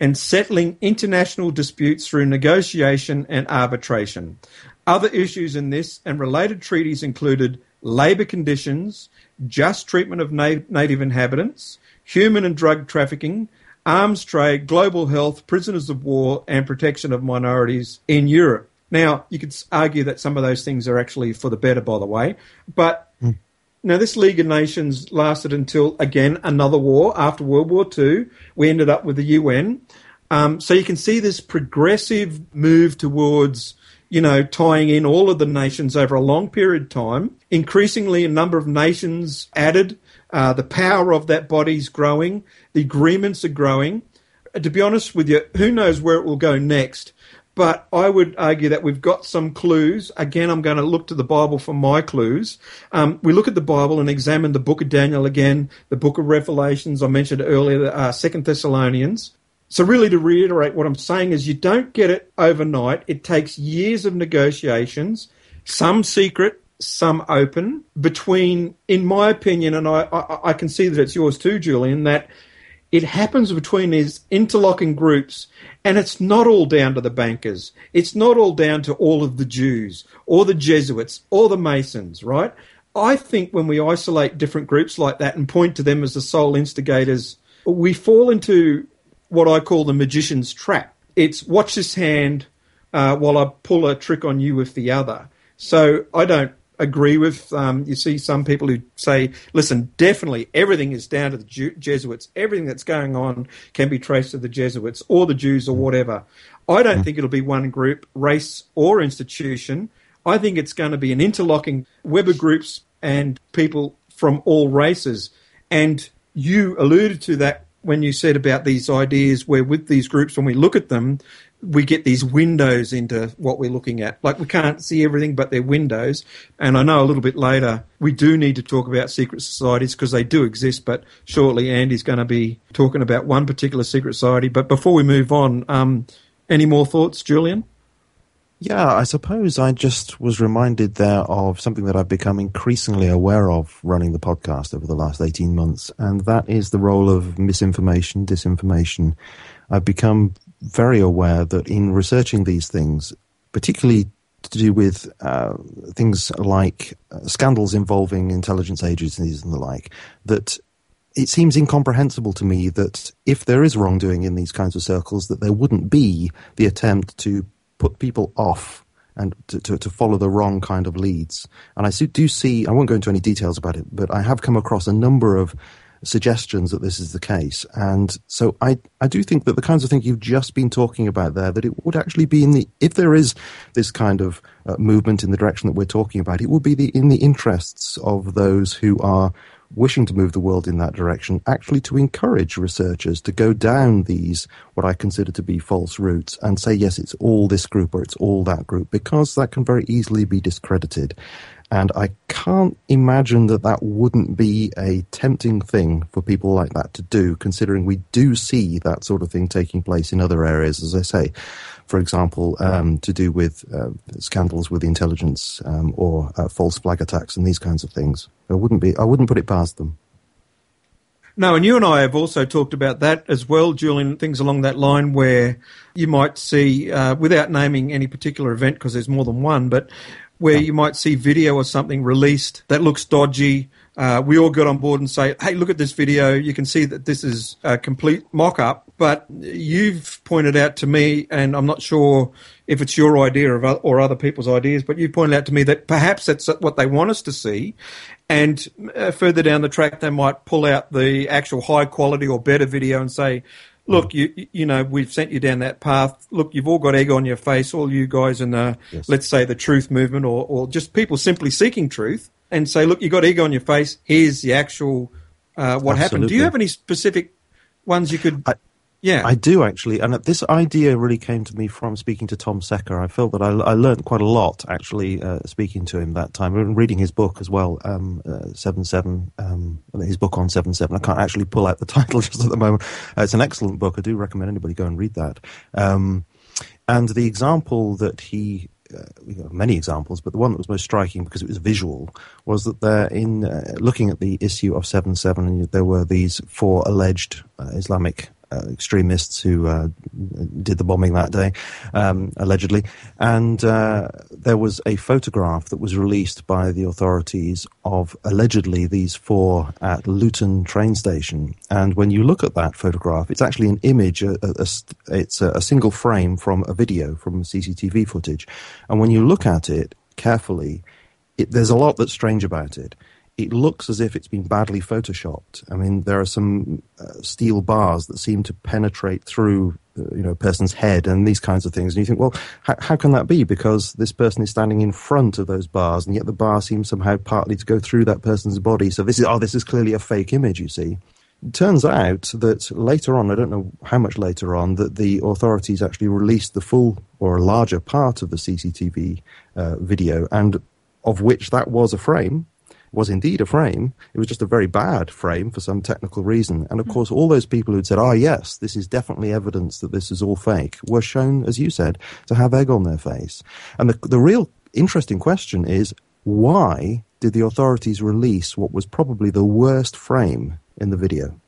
and settling international disputes through negotiation and arbitration. Other issues in this and related treaties included labour conditions, just treatment of na- native inhabitants, human and drug trafficking, arms trade, global health, prisoners of war and protection of minorities in Europe. Now, you could argue that some of those things are actually for the better, by the way. But mm. now this League of Nations lasted until, again, another war. After World War Two, we ended up with the U N. Um, so you can see this progressive move towards, you know, tying in all of the nations over a long period of time. Increasingly, a number of nations added. Uh, the power of that body's growing. The agreements are growing. Uh, to be honest with you, who knows where it will go next? But I would argue that we've got some clues. Again, I'm going to look to the Bible for my clues. Um, we look at the Bible and examine the book of Daniel again, the book of Revelations, I mentioned earlier, uh, Second Thessalonians. So really to reiterate what I'm saying is you don't get it overnight. It takes years of negotiations, some secret, some open, between, in my opinion, and I, I, I can see that it's yours too, Julian, that it happens between these interlocking groups, and it's not all down to the bankers. It's not all down to all of the Jews or the Jesuits or the Masons, right? I think when we isolate different groups like that and point to them as the sole instigators, we fall into what I call the magician's trap. It's watch this hand uh, while I pull a trick on you with the other. So I don't agree with, um, you see some people who say, listen, definitely everything is down to the Ju- Jesuits. Everything that's going on can be traced to the Jesuits or the Jews or whatever. I don't think it'll be one group, race or institution. I think it's going to be an interlocking web of groups and people from all races. And you alluded to that when you said about these ideas where with these groups, when we look at them, we get these windows into what we're looking at. Like we can't see everything, but they're windows. And I know a little bit later we do need to talk about secret societies because they do exist, but shortly Andy's going to be talking about one particular secret society. But before we move on, um, any more thoughts, Julian? Yeah, I suppose I just was reminded there of something that I've become increasingly aware of running the podcast over the last eighteen months, and that is the role of misinformation, disinformation. I've become very aware that in researching these things, particularly to do with uh, things like uh, scandals involving intelligence agencies and the like, that it seems incomprehensible to me that if there is wrongdoing in these kinds of circles, that there wouldn't be the attempt to put people off and to, to, to follow the wrong kind of leads. And I do see, I won't go into any details about it, but I have come across a number of suggestions that this is the case. And so I, I do think that the kinds of things you've just been talking about there, that it would actually be in the, if there is this kind of uh, movement in the direction that we're talking about, it would be the, in the interests of those who are wishing to move the world in that direction, actually to encourage researchers to go down these, what I consider to be false routes, and say, yes, it's all this group or it's all that group, because that can very easily be discredited. And I can't imagine that that wouldn't be a tempting thing for people like that to do, considering we do see that sort of thing taking place in other areas, as I say, for example, um, to do with uh, scandals with intelligence um, or uh, false flag attacks and these kinds of things. I wouldn't be, I wouldn't put it past them. No, and you and I have also talked about that as well, Julian, things along that line where you might see, uh, without naming any particular event because there's more than one, but where you might see video or something released that looks dodgy. Uh, we all get on board and say, hey, look at this video. You can see that this is a complete mock-up. But you've pointed out to me, and I'm not sure if it's your idea or other people's ideas, but you pointed out to me that perhaps that's what they want us to see. And uh, further down the track, they might pull out the actual high-quality or better video and say, look, you you know, we've sent you down that path. Look, you've all got egg on your face, all you guys in the, yes. let's say, the truth movement or, or just people simply seeking truth, and say, look, you got egg on your face. Here's the actual uh, what Absolutely. happened. Do you have any specific ones you could I- Yeah, I do actually, and this idea really came to me from speaking to Tom Secker. I felt that I, I learned quite a lot actually uh, speaking to him that time, and reading his book as well, um, uh, Seven Seven, um, his book on Seven Seven. I can't actually pull out the title just at the moment. Uh, it's an excellent book. I do recommend anybody go and read that. Um, and the example that he. Uh, we have many examples, but the one that was most striking because it was visual was that they're in uh, looking at the issue of seven seven, and there were these four alleged uh, Islamic uh, extremists who uh, did the bombing that day, um, allegedly, and uh, there was a photograph that was released by the authorities of allegedly these four at Luton train station. And when you look at that photograph, it's actually an image, a, a, a, it's a, a single frame from a video, from C C T V footage. And when you look at it carefully, it, there's a lot that's strange about it. It looks as if it's been badly photoshopped. I mean, there are some uh, steel bars that seem to penetrate through, uh, you know, a person's head and these kinds of things. And you think, well, h- how can that be? Because this person is standing in front of those bars, and yet the bar seems somehow partly to go through that person's body. So this is, oh, this is clearly a fake image, you see. It turns out that later on, I don't know how much later on, that the authorities actually released the full or a larger part of the C C T V uh, video, and of which that was a frame, was indeed a frame. It was just a very bad frame for some technical reason. And of course, all those people who'd said, oh, yes, this is definitely evidence that this is all fake, were shown, as you said, to have egg on their face. And the, the real interesting question is, why did the authorities release what was probably the worst frame in the video?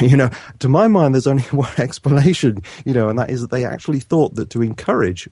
You know, to my mind, there's only one explanation, you know, and that is that they actually thought that to encourage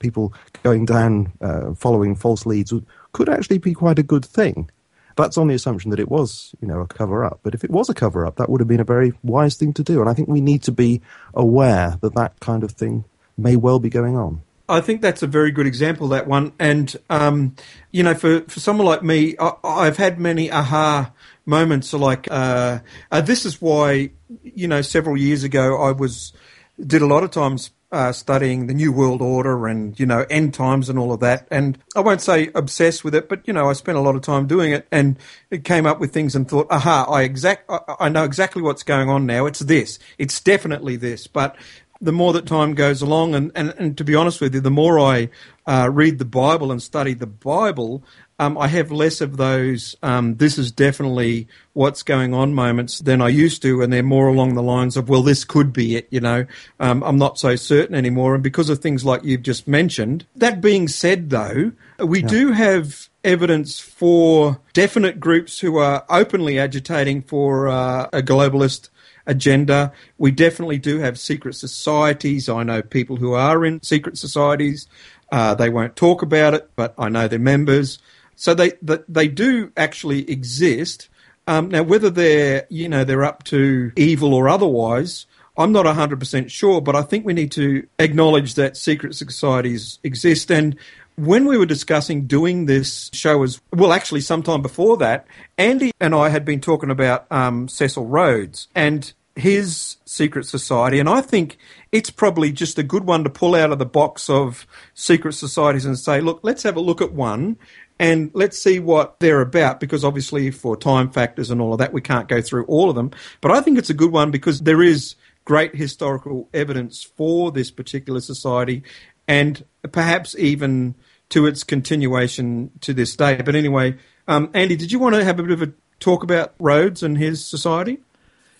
people going down, uh, following false leads could actually be quite a good thing. That's on the assumption that it was, you know, a cover-up. But if it was a cover-up, that would have been a very wise thing to do. And I think we need to be aware that that kind of thing may well be going on. I think that's a very good example, that one. And, um, you know, for, for someone like me, I, I've had many aha moments like uh, uh, this is why, you know, several years ago I was did a lot of times uh, studying the New World Order and, you know, end times and all of that. And I won't say obsessed with it, but, you know, I spent a lot of time doing it, and it came up with things and thought, aha, I, exact, I, I know exactly what's going on now. It's this. It's definitely this. But the more that time goes along, and, and, and to be honest with you, the more I uh, read the Bible and study the Bible, um, I have less of those um, this is definitely what's going on moments than I used to, and they're more along the lines of, well, this could be it, you know. Um, I'm not so certain anymore, and because of things like you've just mentioned. That being said, though, we yeah. do have evidence for definite groups who are openly agitating for uh, a globalist agenda. We definitely do have secret societies. I know people who are in secret societies. Uh, they won't talk about it, but I know they're members. So they, they, they do actually exist. Um, now, whether they're, you know, they're up to evil or otherwise, I'm not one hundred percent sure, but I think we need to acknowledge that secret societies exist. And when we were discussing doing this show as well, actually sometime before that, Andy and I had been talking about um, Cecil Rhodes and his secret society, and I think it's probably just a good one to pull out of the box of secret societies and say, look, let's have a look at one and let's see what they're about, because obviously for time factors and all of that, we can't go through all of them. But I think it's a good one because there is great historical evidence for this particular society and perhaps even to its continuation to this day. But anyway, um, Andy, did you want to have a bit of a talk about Rhodes and his society?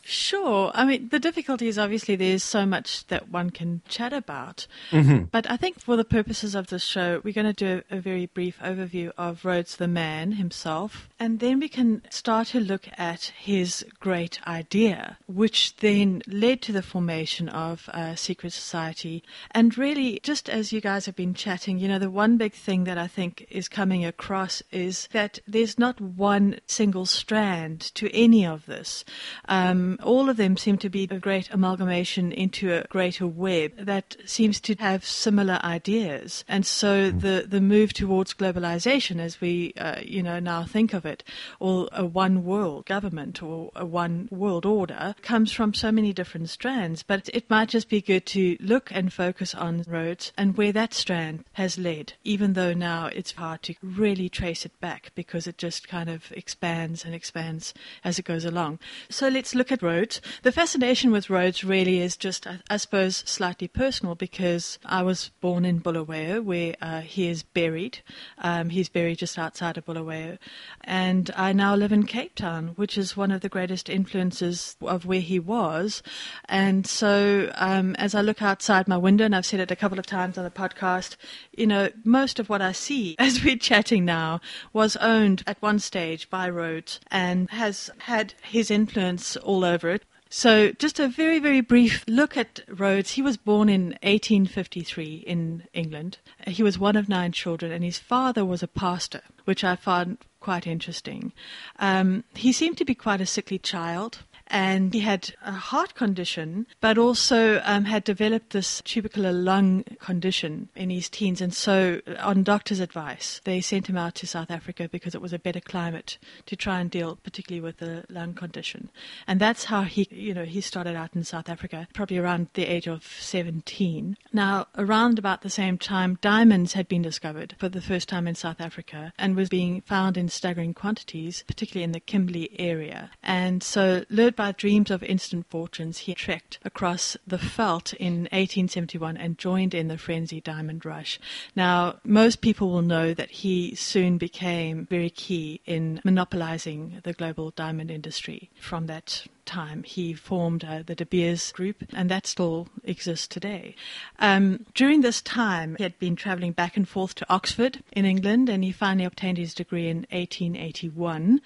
Sure. I mean, the difficulty is obviously there's so much that one can chat about. Mm-hmm. But I think for the purposes of this show, we're going to do a very brief overview of Rhodes the man himself. And then we can start to look at his great idea, which then led to the formation of a secret society. And really, just as you guys have been chatting, you know, the one big thing that I think is coming across is that there's not one single strand to any of this. Um, All of them seem to be a great amalgamation into a greater web that seems to have similar ideas. And so the, the move towards globalization, as we uh, you know now think of it, or a one world government or a one world order, comes from so many different strands. But it might just be good to look and focus on Rhodes and where that strand has led, even though now it's hard to really trace it back because it just kind of expands and expands as it goes along. So let's look at Rhodes. The fascination with Rhodes really is just, I, I suppose, slightly personal, because I was born in Bulawayo, where uh, he is buried. Um, he's buried just outside of Bulawayo. And I now live in Cape Town, which is one of the greatest influences of where he was. And so um, as I look outside my window, and I've said it a couple of times on the podcast, you know, most of what I see as we're chatting now was owned at one stage by Rhodes and has had his influence all over it. So just a very, very brief look at Rhodes. He was born in eighteen fifty-three in England. He was one of nine children, and his father was a pastor, which I found quite interesting. Um, he seemed to be quite a sickly child, and he had a heart condition, but also um, had developed this tubercular lung condition in his teens. And so on doctor's advice, they sent him out to South Africa because it was a better climate to try and deal particularly with the lung condition. And that's how he, you know, he started out in South Africa, probably around the age of seventeen. Now, around about the same time, diamonds had been discovered for the first time in South Africa and was being found in staggering quantities, particularly in the Kimberley area. And so by dreams of instant fortunes, he trekked across the veldt in eighteen seventy-one and joined in the frenzied diamond rush. Now, most people will know that he soon became very key in monopolizing the global diamond industry. From that time, he formed uh, the De Beers Group, and that still exists today. Um, during this time, he had been travelling back and forth to Oxford in England, and he finally obtained his degree in eighteen eighty-one.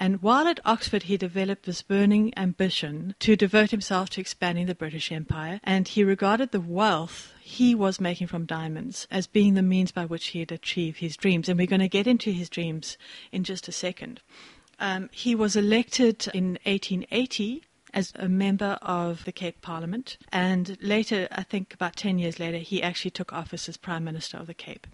And while at Oxford, he developed this burning ambition to devote himself to expanding the British Empire, and he regarded the wealth he was making from diamonds as being the means by which he had achieved his dreams. And we're going to get into his dreams in just a second. Um, he was elected in eighteen eighty as a member of the Cape Parliament, and later, I think about ten years later, he actually took office as Prime Minister of the Cape.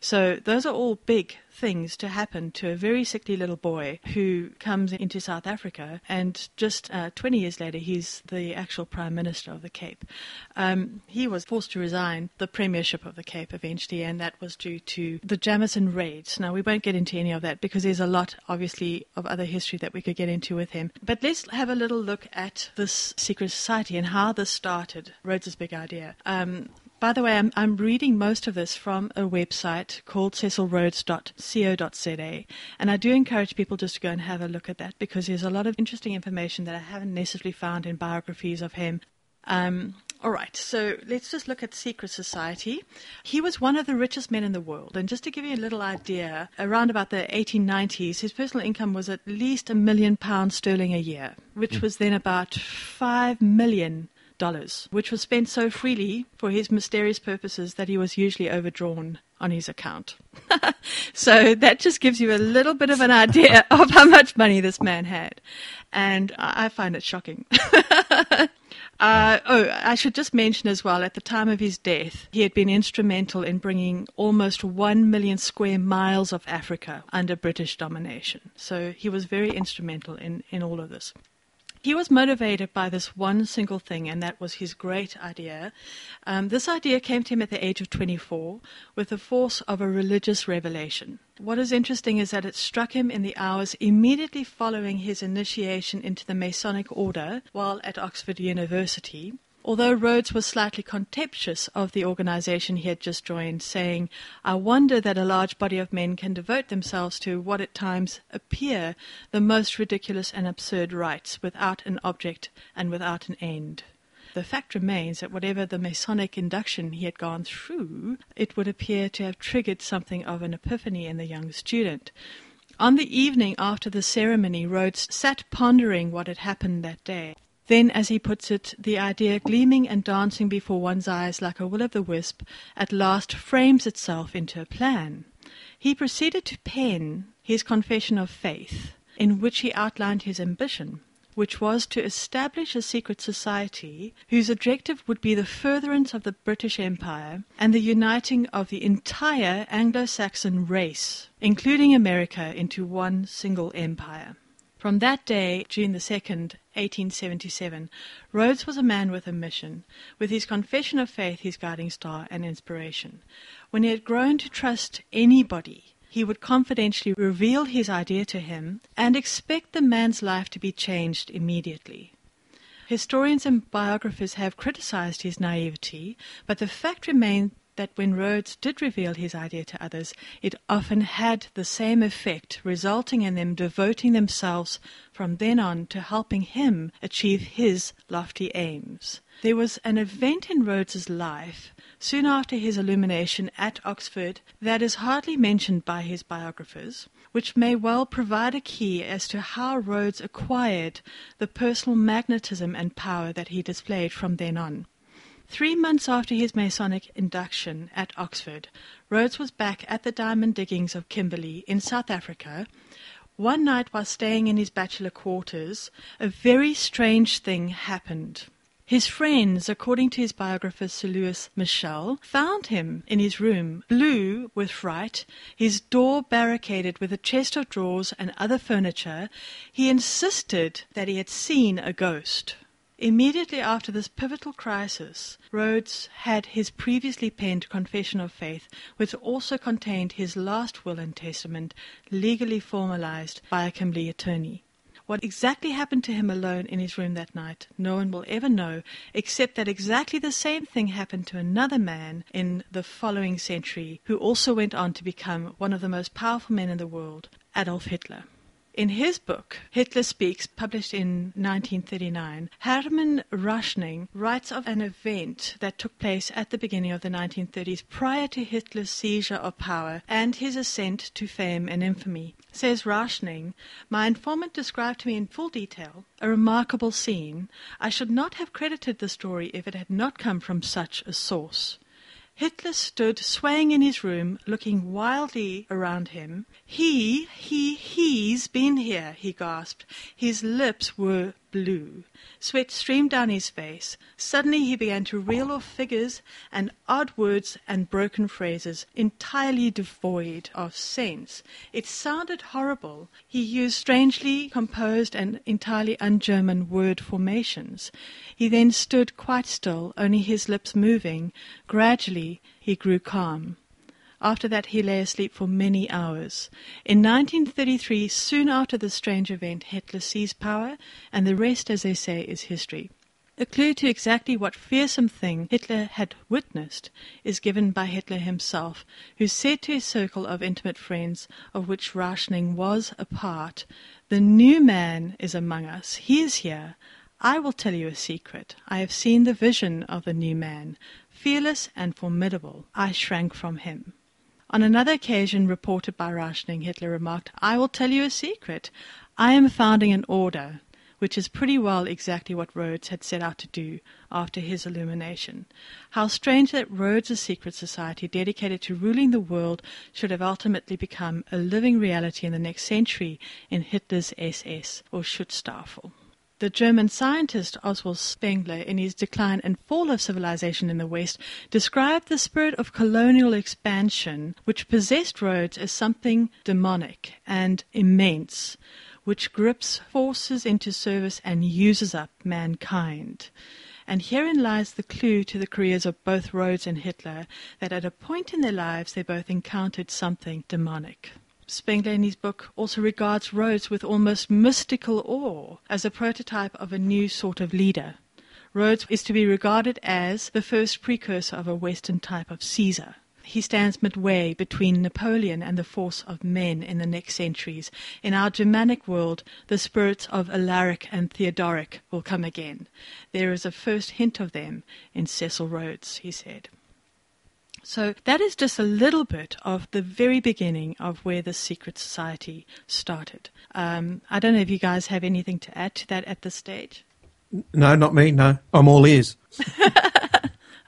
So those are all big things to happen to a very sickly little boy who comes into South Africa, and just uh, twenty years later, he's the actual Prime Minister of the Cape. Um, he was forced to resign the Premiership of the Cape eventually, and that was due to the Jameson raids. Now, we won't get into any of that because there's a lot, obviously, of other history that we could get into with him. But let's have a little look at At this secret society and how this started, Rhodes's big idea. Um, by the way, I'm, I'm reading most of this from a website called cecil rhodes dot co dot z a, and I do encourage people just to go and have a look at that, because there's a lot of interesting information that I haven't necessarily found in biographies of him. Um, All right, so let's just look at secret society. He was one of the richest men in the world. And just to give you a little idea, around about the eighteen nineties, his personal income was at least a million pounds sterling a year, which was then about five million dollars, which was spent so freely for his mysterious purposes that he was hugely overdrawn on his account. So that just gives you a little bit of an idea of how much money this man had. And I find it shocking. Uh, oh, I should just mention as well, at the time of his death, he had been instrumental in bringing almost one million square miles of Africa under British domination. So he was very instrumental in, in all of this. He was motivated by this one single thing, and that was his great idea. Um, this idea came to him at the age of twenty-four with the force of a religious revelation. What is interesting is that it struck him in the hours immediately following his initiation into the Masonic order while at Oxford University, although Rhodes was slightly contemptuous of the organization he had just joined, saying, "I wonder that a large body of men can devote themselves to what at times appear the most ridiculous and absurd rites, without an object and without an end." The fact remains that whatever the Masonic induction he had gone through, it would appear to have triggered something of an epiphany in the young student. On the evening after the ceremony, Rhodes sat pondering what had happened that day. Then, as he puts it, the idea gleaming and dancing before one's eyes like a will-o'-the-wisp at last frames itself into a plan. He proceeded to pen his confession of faith, in which he outlined his ambition, which was to establish a secret society whose objective would be the furtherance of the British Empire and the uniting of the entire Anglo-Saxon race, including America, into one single empire. From that day, June the second, eighteen seventy-seven, Rhodes was a man with a mission, with his confession of faith his guiding star and inspiration. When he had grown to trust anybody, he would confidentially reveal his idea to him and expect the man's life to be changed immediately. Historians and biographers have criticized his naivety, but the fact remains that when Rhodes did reveal his idea to others, it often had the same effect, resulting in them devoting themselves from then on to helping him achieve his lofty aims. There was an event in Rhodes's life soon after his illumination at Oxford that is hardly mentioned by his biographers, which may well provide a key as to how Rhodes acquired the personal magnetism and power that he displayed from then on. Three months after his Masonic induction at Oxford, Rhodes was back at the diamond diggings of Kimberley in South Africa. One night, while staying in his bachelor quarters, a very strange thing happened. His friends, according to his biographer Sir Lewis Michell, found him in his room, blue with fright, his door barricaded with a chest of drawers and other furniture. He insisted that he had seen a ghost. Immediately after this pivotal crisis, Rhodes had his previously penned Confession of Faith, which also contained his last will and testament, legally formalized by a Kimberley attorney. What exactly happened to him alone in his room that night, no one will ever know, except that exactly the same thing happened to another man in the following century, who also went on to become one of the most powerful men in the world, Adolf Hitler. In his book, Hitler Speaks, published in nineteen thirty-nine, Hermann Rauschning writes of an event that took place at the beginning of the nineteen thirties prior to Hitler's seizure of power and his ascent to fame and infamy. Says Rauschning, "My informant described to me in full detail a remarkable scene. I should not have credited the story if it had not come from such a source. Hitler stood swaying in his room, looking wildly around him. 'He, he, he's been here,' he gasped. His lips were blue. Sweat streamed down his face. Suddenly he began to reel off figures and odd words and broken phrases, entirely devoid of sense. It sounded horrible. He used strangely composed and entirely un-German word formations. He then stood quite still, only his lips moving. Gradually he grew calm. After that, he lay asleep for many hours. In nineteen thirty-three, soon after the strange event, Hitler seized power, and the rest, as they say, is history." A clue to exactly what fearsome thing Hitler had witnessed is given by Hitler himself, who said to his circle of intimate friends, of which Rauschning was a part, "The new man is among us. He is here. I will tell you a secret. I have seen the vision of the new man. Fearless and formidable, I shrank from him." On another occasion reported by Rauschning, Hitler remarked, "I will tell you a secret. I am founding an order which is pretty well exactly what Rhodes had set out to do after his illumination. How strange that Rhodes' secret society dedicated to ruling the world should have ultimately become a living reality in the next century in Hitler's S S, or Schutzstaffel. The German scientist Oswald Spengler, in his Decline and Fall of Civilization in the West, described the spirit of colonial expansion which possessed Rhodes as something demonic and immense, which grips forces into service and uses up mankind. And herein lies the clue to the careers of both Rhodes and Hitler, that at a point in their lives they both encountered something demonic. Spengler in his book also regards Rhodes with almost mystical awe as a prototype of a new sort of leader. Rhodes is to be regarded as the first precursor of a Western type of Caesar. He stands midway between Napoleon and the force of men in the next centuries. In our Germanic world, the spirits of Alaric and Theodoric will come again. There is a first hint of them in Cecil Rhodes, he said. So that is just a little bit of the very beginning of where the secret society started. Um, I don't know if you guys have anything to add to that at this stage. No, not me, no. I'm all ears.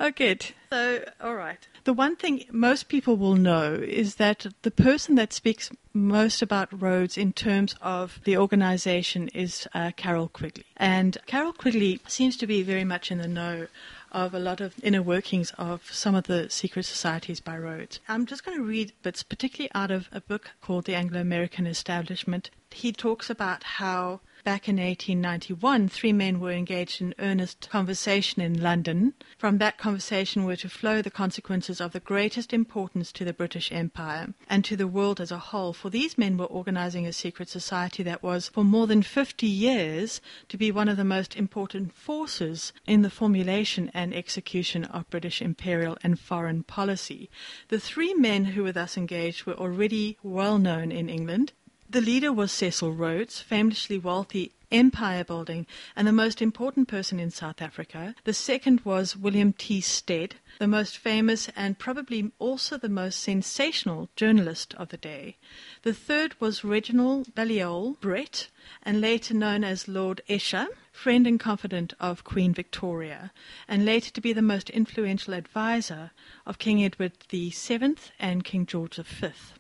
Oh, good. So, all right. The one thing most people will know is that the person that speaks most about Rhodes in terms of the organization is uh, Carol Quigley. And Carol Quigley seems to be very much in the know of a lot of inner workings of some of the secret societies by Rhodes. I'm just going to read bits, particularly out of a book called The Anglo-American Establishment. He talks about how back in eighteen ninety-one, three men were engaged in earnest conversation in London. From that conversation were to flow the consequences of the greatest importance to the British Empire and to the world as a whole, for these men were organizing a secret society that was, for more than fifty years, to be one of the most important forces in the formulation and execution of British imperial and foreign policy. The three men who were thus engaged were already well known in England. The leader was Cecil Rhodes, famously wealthy, empire building, and the most important person in South Africa. The second was William T. Stead, the most famous and probably also the most sensational journalist of the day. The third was Reginald Balliol Brett, and later known as Lord Esher, friend and confidant of Queen Victoria, and later to be the most influential advisor of King Edward the seventh and King George the fifth.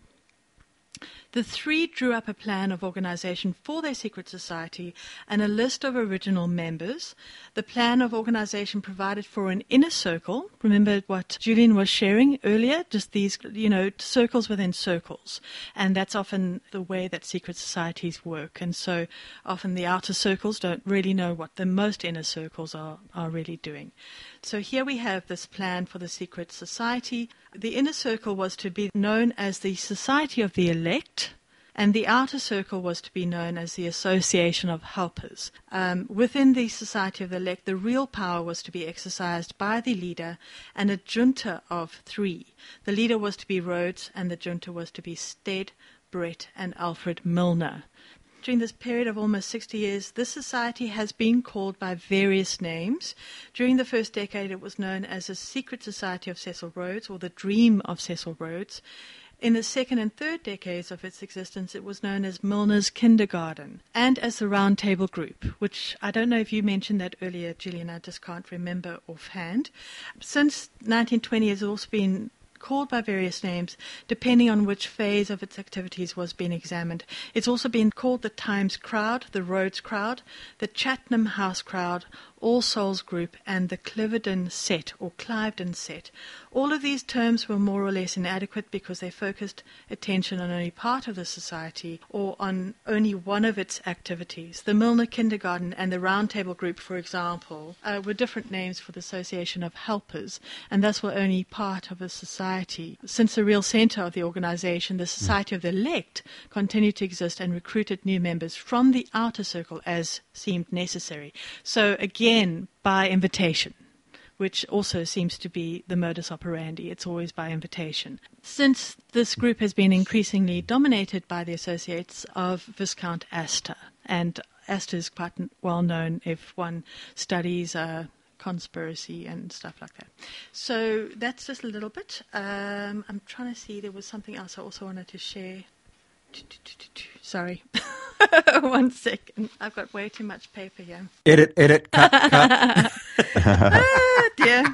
The three drew up a plan of organisation for their secret society and a list of original members. The plan of organisation provided for an inner circle. Remember what Julian was sharing earlier, just these, you know, circles within circles. And that's often the way that secret societies work. And so often the outer circles don't really know what the most inner circles are, are really doing. So here we have this plan for the secret society. The inner circle was to be known as the Society of the Elect, and the outer circle was to be known as the Association of Helpers. Um, within the Society of the Elect, the real power was to be exercised by the leader and a junta of three. The leader was to be Rhodes, and the junta was to be Stead, Brett, and Alfred Milner. During this period of almost sixty years, this society has been called by various names. During the first decade, it was known as the Secret Society of Cecil Rhodes, or the Dream of Cecil Rhodes. In the second and third decades of its existence, it was known as Milner's Kindergarten and as the Round Table Group, which I don't know if you mentioned that earlier, Gillian, I just can't remember offhand. Since nineteen twenty, it's also been called by various names, depending on which phase of its activities was being examined. It's also been called the Times Crowd, the Rhodes Crowd, the Chatham House Crowd, All Souls Group, and the Cliveden Set, or Cliveden Set. All of these terms were more or less inadequate because they focused attention on only part of the society or on only one of its activities. The Milner Kindergarten and the Round Table Group, for example, uh, were different names for the Association of Helpers, and thus were only part of a society. Since the real centre of the organisation, the Society of the Elect continued to exist and recruited new members from the outer circle as seemed necessary. So again, Again, by invitation, which also seems to be the modus operandi. It's always by invitation. Since this group has been increasingly dominated by the associates of Viscount Astor, and Astor is quite well known if one studies uh, conspiracy and stuff like that. So that's just a little bit. Um, I'm trying to see, there was something else I also wanted to share. Sorry. One second. I've got way too much paper here. Edit, edit, cut, cut. Oh, dear.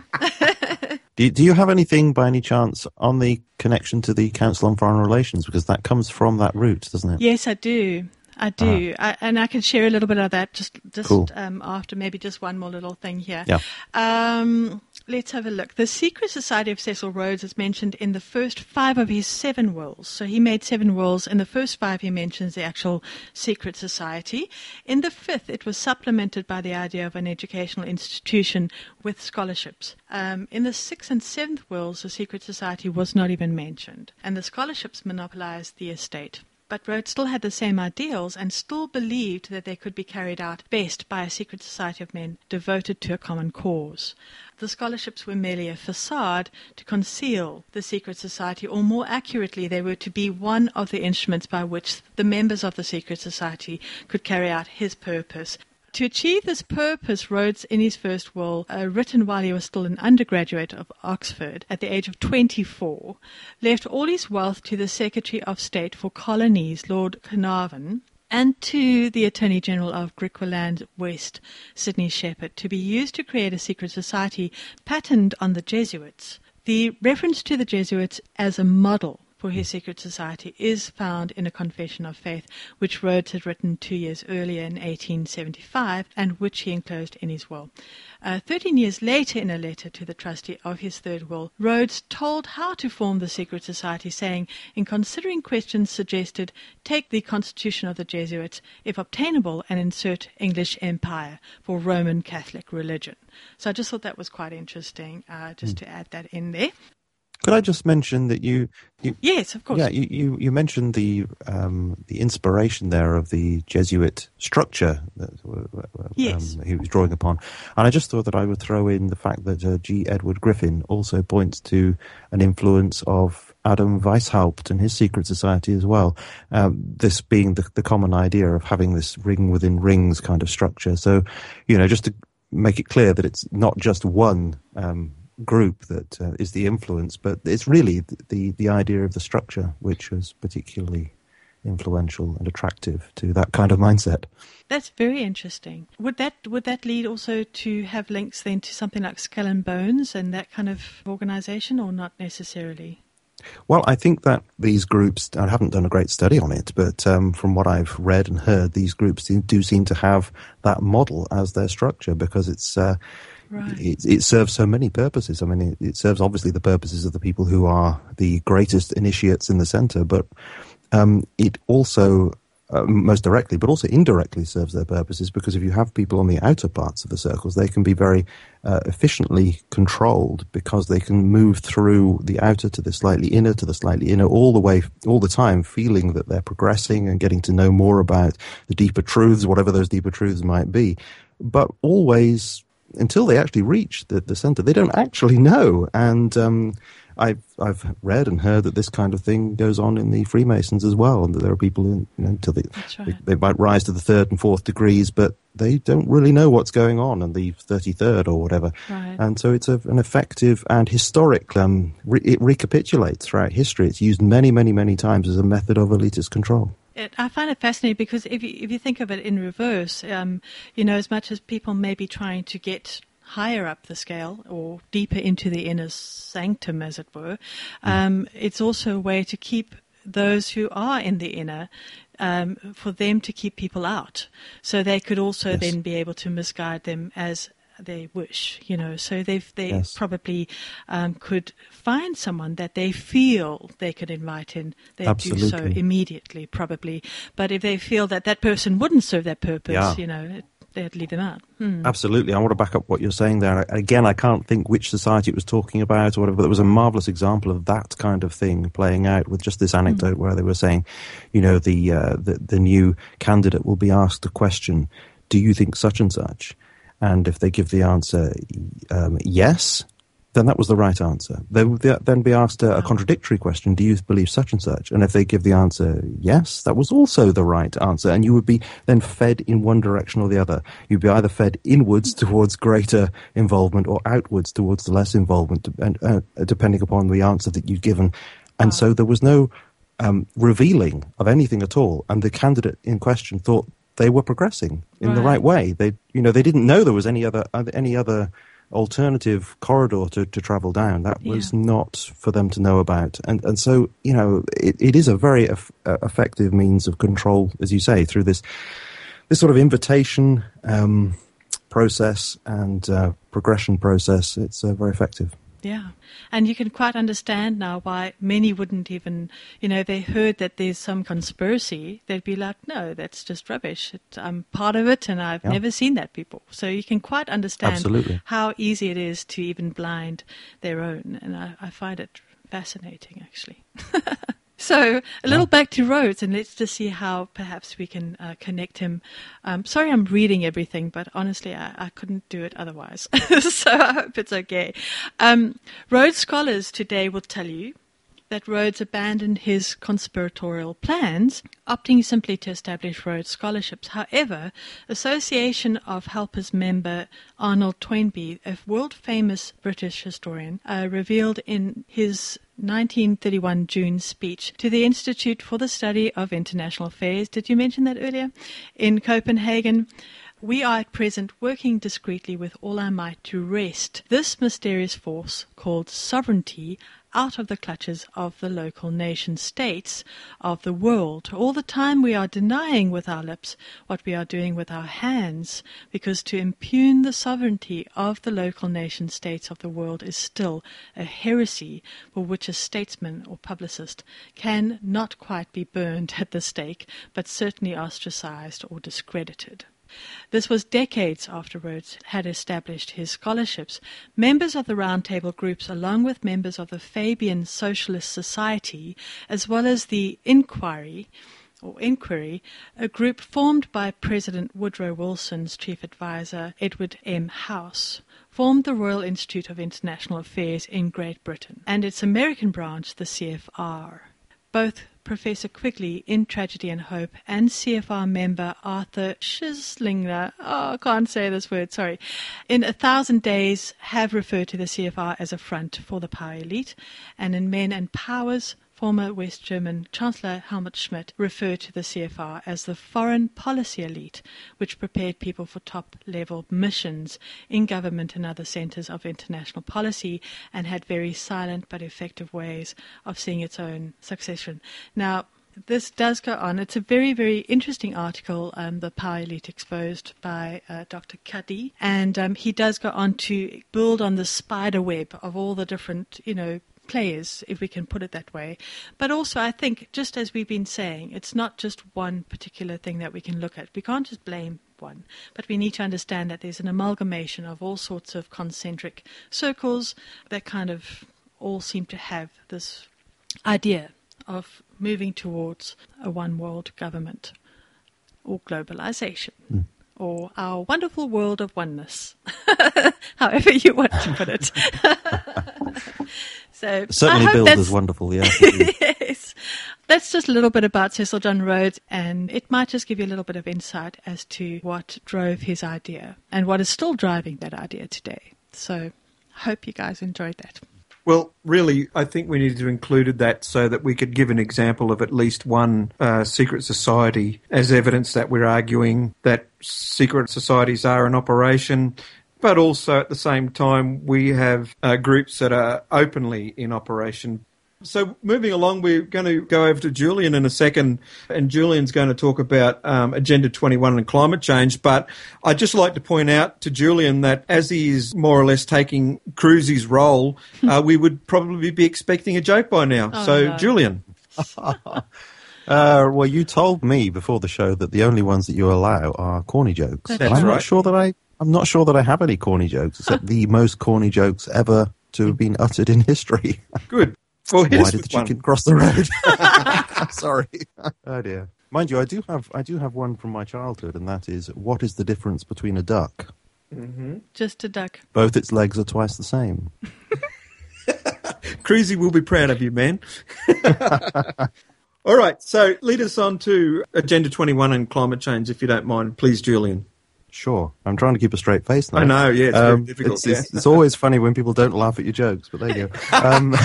do, do you have anything, by any chance, on the connection to the Council on Foreign Relations? Because that comes from that route, doesn't it? Yes, I do. I do. Ah. I, and I can share a little bit of that just, just cool. um, after. Maybe just one more little thing here. Yeah. Um, let's have a look. The Secret Society of Cecil Rhodes is mentioned in the first five of his seven wills. So he made seven wills. In the first five, he mentions the actual Secret Society. In the fifth, it was supplemented by the idea of an educational institution with scholarships. Um, in the sixth and seventh wills, the Secret Society was not even mentioned. And the scholarships monopolized the estate. But Rhodes still had the same ideals and still believed that they could be carried out best by a secret society of men devoted to a common cause. The scholarships were merely a facade to conceal the secret society, or more accurately, they were to be one of the instruments by which the members of the secret society could carry out his purpose. To achieve this purpose, Rhodes, in his first will, uh, written while he was still an undergraduate of Oxford at the age of twenty-four, left all his wealth to the Secretary of State for Colonies, Lord Carnarvon, and to the Attorney General of Griqualand West, Sidney Shepherd, to be used to create a secret society patterned on the Jesuits. The reference to the Jesuits as a model for his secret society is found in a confession of faith which Rhodes had written two years earlier in eighteen seventy-five and which he enclosed in his will. Uh, Thirteen years later, in a letter to the trustee of his third will, Rhodes told how to form the secret society, saying, "In considering questions suggested, take the constitution of the Jesuits, if obtainable, and insert English Empire for Roman Catholic religion." So I just thought that was quite interesting, uh, just mm. to add that in there. Could I just mention that you, you yes, of course. Yeah, you, you, you mentioned the um, the inspiration there of the Jesuit structure that um, yes. he was drawing upon, and I just thought that I would throw in the fact that uh, G. Edward Griffin also points to an influence of Adam Weishaupt and his secret society as well. Um, this being the, the common idea of having this ring within rings kind of structure. So, you know, just to make it clear that it's not just one Um, group that uh, is the influence, but it's really the, the the idea of the structure which was particularly influential and attractive to that kind of mindset. That's very interesting. Would that would that lead also to have links then to something like Skull and Bones and that kind of organization, or not necessarily? Well, I think that these groups, I haven't done a great study on it, but um, from what I've read and heard, these groups do seem to have that model as their structure because it's uh, Right. It, it serves so many purposes. I mean, it, it serves obviously the purposes of the people who are the greatest initiates in the centre, but um, it also, uh, most directly, but also indirectly serves their purposes because if you have people on the outer parts of the circles, they can be very uh, efficiently controlled because they can move through the outer to the slightly inner to the slightly inner all the way, all the time, feeling that they're progressing and getting to know more about the deeper truths, whatever those deeper truths might be, but always until they actually reach the, the centre, they don't actually know. And um, I've, I've read and heard that this kind of thing goes on in the Freemasons as well, and that there are people who, you know, until they, right. they, they might rise to the third and fourth degrees, but they don't really know what's going on in the thirty-third or whatever. Right. And so it's a, an effective and historic, um, re- it recapitulates throughout history. It's used many, many, many times as a method of elitist control. It, I find it fascinating because if you, if you think of it in reverse, um, you know, as much as people may be trying to get higher up the scale or deeper into the inner sanctum, as it were, um, it's also a way to keep those who are in the inner, um, for them to keep people out. So they could also yes. then be able to misguide them as they wish, you know, so they've, they yes. probably um, could find someone that they feel they could invite in. They do so immediately, probably. But if they feel that that person wouldn't serve that purpose, yeah. you know, they'd leave them out. Hmm. Absolutely. I want to back up what you're saying there. Again, I can't think which society it was talking about or whatever, but it was a marvellous example of that kind of thing playing out with just this anecdote hmm. where they were saying, you know, the, uh, the the new candidate will be asked a question, do you think such and such? And if they give the answer um, yes, then that was the right answer. They would then be asked a, a contradictory question, do you believe such and such? And if they give the answer yes, that was also the right answer. And you would be then fed in one direction or the other. You'd be either fed inwards towards greater involvement or outwards towards the less involvement, and, uh, depending upon the answer that you'd given. And so there was no... um, revealing of anything at all, and the candidate in question thought they were progressing in right. the right way. They, you know, they didn't know there was any other any other alternative corridor to, to travel down. That was yeah. not for them to know about, and and so you know it, it is a very eff- effective means of control, as you say, through this this sort of invitation um, process and uh, progression process. It's uh, very effective. Yeah, and you can quite understand now why many wouldn't even, you know, they heard that there's some conspiracy, they'd be like, no, that's just rubbish. It, I'm part of it and I've yeah. never seen that before. So you can quite understand Absolutely. How easy it is to even blind their own. And I, I find it fascinating, actually. So a little yeah. back to Rhodes, and let's just see how perhaps we can uh, connect him. Um, sorry I'm reading everything, but honestly, I, I couldn't do it otherwise. So I hope it's okay. Um, Rhodes scholars today will tell you that Rhodes abandoned his conspiratorial plans, opting simply to establish Rhodes Scholarships. However, Association of Helpers member Arnold Toynbee, a world-famous British historian, uh, revealed in his nineteen thirty-one June speech to the Institute for the Study of International Affairs, did you mention that earlier, in Copenhagen, "We are at present working discreetly with all our might to wrest this mysterious force called sovereignty out of the clutches of the local nation states of the world. All the time we are denying with our lips what we are doing with our hands, because to impugn the sovereignty of the local nation states of the world is still a heresy for which a statesman or publicist can not quite be burned at the stake, but certainly ostracized or discredited." This was decades after Rhodes had established his scholarships. Members of the Round Table Groups, along with members of the Fabian Socialist Society, as well as the Inquiry, or Inquiry, a group formed by President Woodrow Wilson's chief advisor, Edward M. House, formed the Royal Institute of International Affairs in Great Britain, and its American branch, the C F R. Both Professor Quigley in Tragedy and Hope and C F R member Arthur Schislinger, oh, I can't say this word, sorry, in A Thousand Days have referred to the C F R as a front for the power elite, and in Men and Powers, former West German Chancellor Helmut Schmidt referred to the C F R as the foreign policy elite, which prepared people for top-level missions in government and other centres of international policy, and had very silent but effective ways of seeing its own succession. Now, this does go on. It's a very, very interesting article, um, The Power Elite Exposed, by uh, Doctor Cuddy. And um, he does go on to build on the spider web of all the different, you know, players, if we can put it that way. But also, I think, just as we've been saying, it's not just one particular thing that we can look at. We can't just blame one, but we need to understand that there's an amalgamation of all sorts of concentric circles that kind of all seem to have this idea of moving towards a one-world government or globalization. Mm. Or our wonderful world of oneness, however you want to put it. So certainly billed as wonderful, yeah. Yes. That's just a little bit about Cecil John Rhodes, and it might just give you a little bit of insight as to what drove his idea and what is still driving that idea today. So hope you guys enjoyed that. Well, really, I think we needed to include that so that we could give an example of at least one uh, secret society as evidence that we're arguing that secret societies are in operation, but also at the same time we have uh, groups that are openly in operation. So moving along, we're going to go over to Julian in a second, and Julian's going to talk about um, Agenda twenty-one and climate change. But I'd just like to point out to Julian that as he is more or less taking Cruise's role, uh, we would probably be expecting a joke by now. Oh, so, no. Julian. uh, well, you told me before the show that the only ones that you allow are corny jokes. That's I'm right. not sure that I, I'm not sure that I have any corny jokes, except the most corny jokes ever to have been uttered in history. Good. Well, why did the chicken one. cross the road? Sorry. Oh dear. Mind you, I do have I do have one from my childhood, and that is, what is the difference between a duck? Mm-hmm. Just a duck. Both its legs are twice the same. Cruzy will be proud of you, man. All right, so lead us on to Agenda twenty-one and climate change, if you don't mind. Please, Julian. Sure. I'm trying to keep a straight face now. I know, yeah, it's um, very difficult. It's, yeah. it's, it's always funny when people don't laugh at your jokes, but there you go. Um,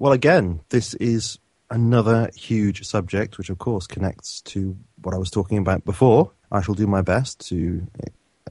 Well, again, this is another huge subject, which of course connects to what I was talking about before. I shall do my best to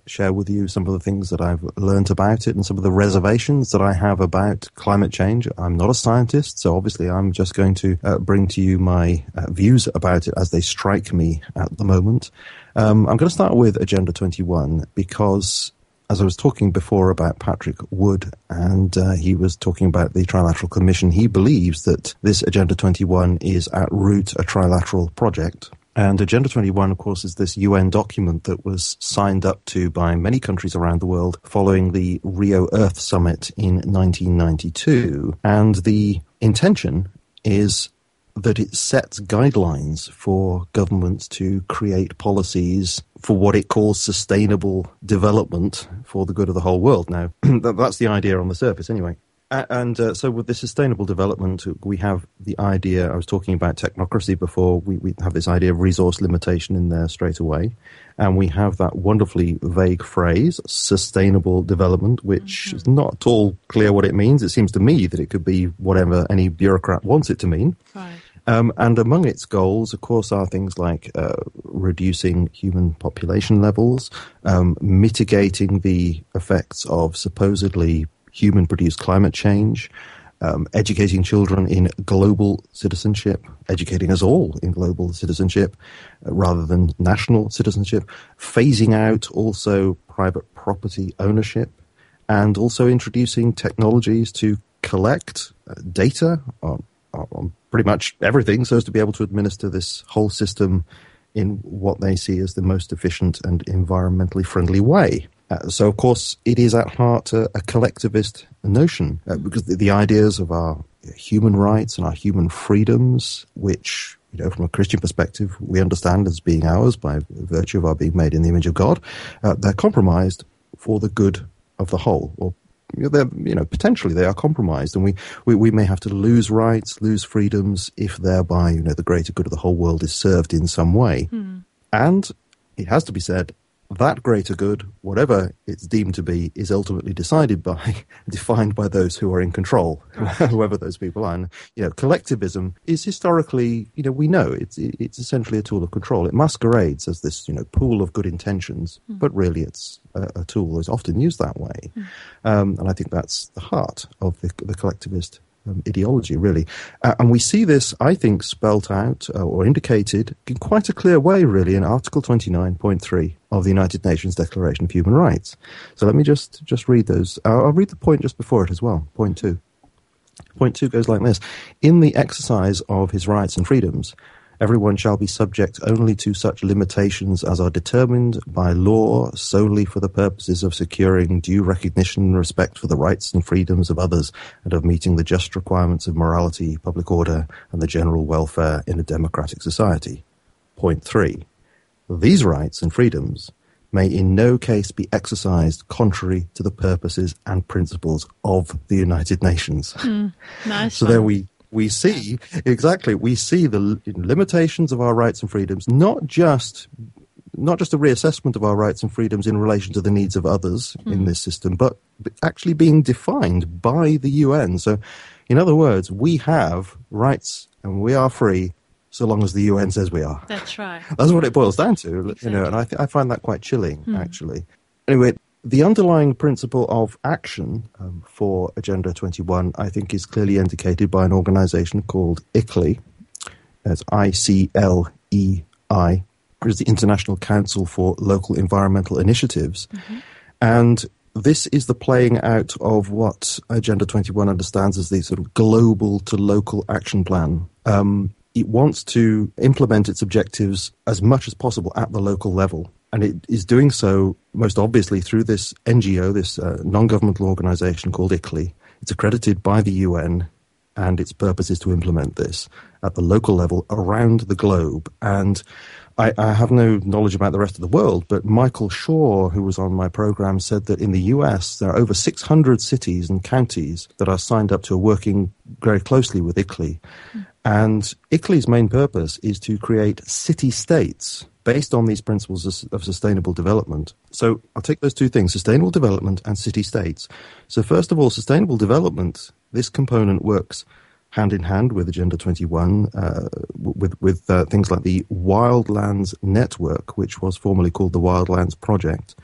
share with you some of the things that I've learned about it and some of the reservations that I have about climate change. I'm not a scientist, so obviously I'm just going to uh, bring to you my uh, views about it as they strike me at the moment. Um, I'm going to start with Agenda twenty-one because, as I was talking before about Patrick Wood, and uh, he was talking about the Trilateral Commission, he believes that this Agenda twenty-one is at root a trilateral project. And Agenda twenty-one, of course, is this U N document that was signed up to by many countries around the world following the Rio Earth Summit in nineteen ninety-two. And the intention is that it sets guidelines for governments to create policies for what it calls sustainable development for the good of the whole world. Now, that's the idea on the surface anyway. And uh, so with the sustainable development, we have the idea, I was talking about technocracy before, we, we have this idea of resource limitation in there straight away. And we have that wonderfully vague phrase, sustainable development, which mm-hmm. is not at all clear what it means. It seems to me that it could be whatever any bureaucrat wants it to mean. Right. Um, and among its goals, of course, are things like uh, reducing human population levels, um, mitigating the effects of supposedly human-produced climate change, um, educating children in global citizenship, educating us all in global citizenship uh, rather than national citizenship, phasing out also private property ownership, and also introducing technologies to collect uh, data on, on pretty much everything so as to be able to administer this whole system in what they see as the most efficient and environmentally friendly way. Uh, so, of course, it is at heart a, a collectivist notion uh, because the, the ideas of our human rights and our human freedoms, which, you know, from a Christian perspective, we understand as being ours by virtue of our being made in the image of God, uh, they're compromised for the good of the whole, or they're, you know, potentially they are compromised, and we, we, we may have to lose rights, lose freedoms, if thereby, you know, the greater good of the whole world is served in some way. Hmm. And it has to be said, that greater good, whatever it's deemed to be, is ultimately decided by, defined by those who are in control, whoever those people are. And, you know, collectivism is historically, you know, we know it's it's essentially a tool of control. It masquerades as this, you know, pool of good intentions, mm. but really it's a, a tool that's often used that way. Mm. Um, and I think that's the heart of the, the collectivist Um, ideology, really. Uh, and we see this, I think, spelt out uh, or indicated in quite a clear way, really, in Article twenty-nine point three of the United Nations Declaration of Human Rights. So let me just, just read those. Uh, I'll read the point just before it as well, point two. Point two goes like this. In the exercise of his rights and freedoms, everyone shall be subject only to such limitations as are determined by law solely for the purposes of securing due recognition and respect for the rights and freedoms of others and of meeting the just requirements of morality, public order, and the general welfare in a democratic society. Point three. These rights and freedoms may in no case be exercised contrary to the purposes and principles of the United Nations. Mm, nice. So there we We see, exactly, we see the limitations of our rights and freedoms, not just not just a reassessment of our rights and freedoms in relation to the needs of others mm. in this system, but actually being defined by the U N. So, in other words, we have rights and we are free so long as the U N says we are. That's right. That's what it boils down to, exactly. You know, and I, th- I find that quite chilling, mm. actually. Anyway, the underlying principle of action um, for Agenda twenty-one, I think, is clearly indicated by an organisation called I C L E I. That's I C L E I, which is the International Council for Local Environmental Initiatives. Mm-hmm. And this is the playing out of what Agenda twenty-one understands as the sort of global to local action plan. Um, it wants to implement its objectives as much as possible at the local level. And it is doing so most obviously through this N G O, this uh, non-governmental organisation called I C L E I. It's accredited by the U N, and its purpose is to implement this at the local level around the globe. And I, I have no knowledge about the rest of the world, but Michael Shaw, who was on my programme, said that in the U S there are over six hundred cities and counties that are signed up to working very closely with I C L E I. Mm. And I C L E I's main purpose is to create city-states based on these principles of sustainable development. So I'll take those two things, sustainable development and city-states. So first of all, sustainable development, this component works hand in hand with Agenda twenty-one, uh, with with uh, things like the Wildlands network, which was formerly called the Wildlands Project,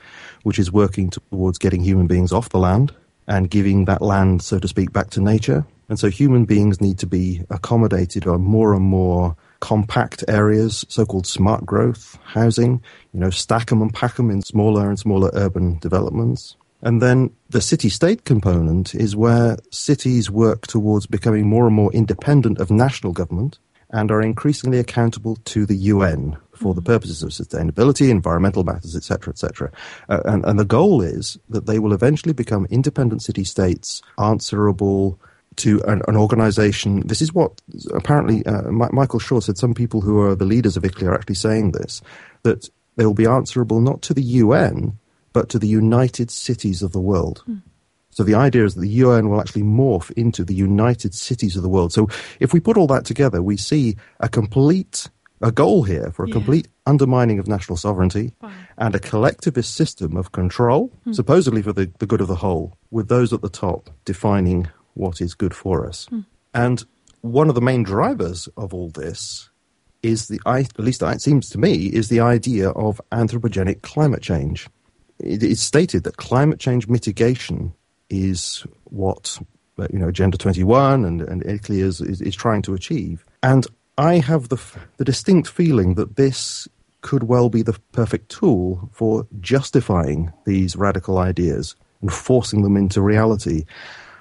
which is working towards getting human beings off the land and giving that land, so to speak, back to nature. And so human beings need to be accommodated on more and more compact areas, so-called smart growth, housing, you know, stack them and pack them in smaller and smaller urban developments. And then the city-state component is where cities work towards becoming more and more independent of national government and are increasingly accountable to the U N for the purposes of sustainability, environmental matters, et cetera, et cetera. Uh, and, and the goal is that they will eventually become independent city-states answerable to an, an organization. This is what apparently uh, M- Michael Shaw said. Some people who are the leaders of I C L E I are actually saying this, that they will be answerable not to the U N, but to the United Cities of the World. Mm. So the idea is that the U N will actually morph into the United Cities of the World. So if we put all that together, we see a complete, a goal here for a yeah. complete undermining of national sovereignty wow. and a collectivist system of control, mm. supposedly for the, the good of the whole, with those at the top defining what is good for us. Mm. And one of the main drivers of all this is the, at least it seems to me, is the idea of anthropogenic climate change. It is stated that climate change mitigation is what, you know, Agenda twenty-one and, and I C L E I is, is, is trying to achieve. And I have the the distinct feeling that this could well be the perfect tool for justifying these radical ideas and forcing them into reality.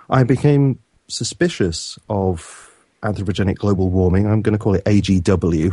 I became suspicious of anthropogenic global warming. I'm going to call it A G W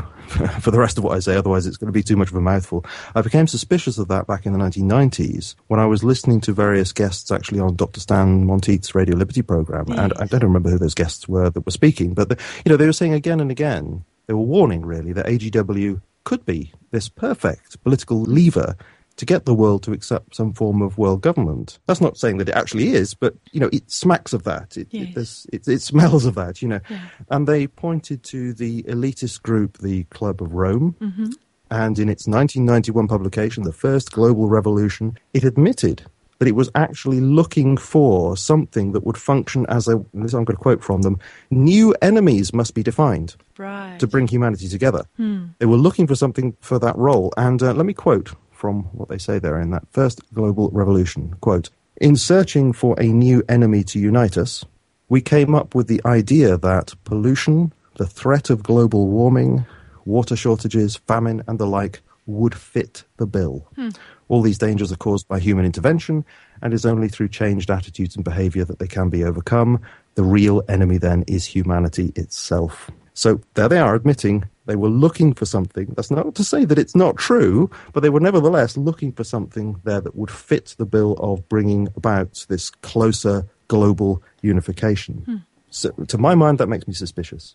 for the rest of what I say, otherwise it's going to be too much of a mouthful. I became suspicious of that back in the nineteen nineties when I was listening to various guests actually on Doctor Stan Monteith's Radio Liberty program, yes. and I don't remember who those guests were that were speaking, but the, you know, they were saying again and again, they were warning really that A G W could be this perfect political lever to get the world to accept some form of world government. That's not saying that it actually is, but, you know, it smacks of that. It, yes. it, it, it smells of that, you know. Yeah. And they pointed to the elitist group, the Club of Rome, mm-hmm. and in its nineteen ninety-one publication, The First Global Revolution, it admitted that it was actually looking for something that would function as a, this I'm going to quote from them, new enemies must be defined right. to bring humanity together. Hmm. They were looking for something for that role. And uh, let me quote from what they say there in that First Global Revolution, quote, "In searching for a new enemy to unite us, we came up with the idea that pollution, the threat of global warming, water shortages, famine and the like would fit the bill. Hmm. All these dangers are caused by human intervention and is only through changed attitudes and behavior that they can be overcome. The real enemy then is humanity itself." So there they are admitting they were looking for something. That's not to say that it's not true, but they were nevertheless looking for something there that would fit the bill of bringing about this closer global unification. Hmm. So to my mind, that makes me suspicious.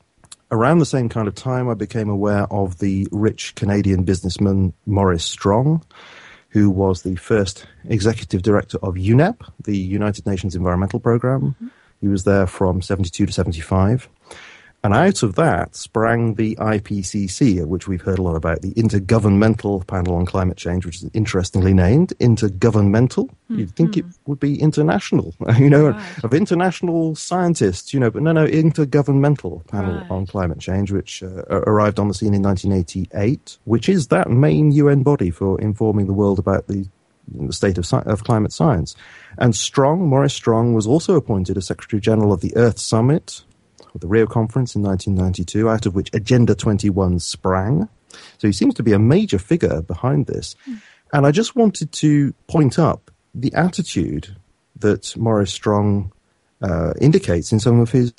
Around the same kind of time, I became aware of the rich Canadian businessman Maurice Strong, who was the first executive director of UNEP, the United Nations Environmental Programme. Hmm. He was there from seventy-two to seventy-five. And out of that sprang the I P C C, which we've heard a lot about, the Intergovernmental Panel on Climate Change, which is interestingly named Intergovernmental. Mm-hmm. You'd think it would be international, you know, right. of international scientists, you know, but no, no, Intergovernmental Panel right. on Climate Change, which uh, arrived on the scene in nineteen eighty-eight, which is that main U N body for informing the world about the in the state of, sci- of climate science. And Strong, Maurice Strong, was also appointed as Secretary General of the Earth Summit, the Rio Conference in nineteen ninety-two, out of which Agenda twenty-one sprang. So he seems to be a major figure behind this. Mm. And I just wanted to point up the attitude that Maurice Strong uh, indicates in some of his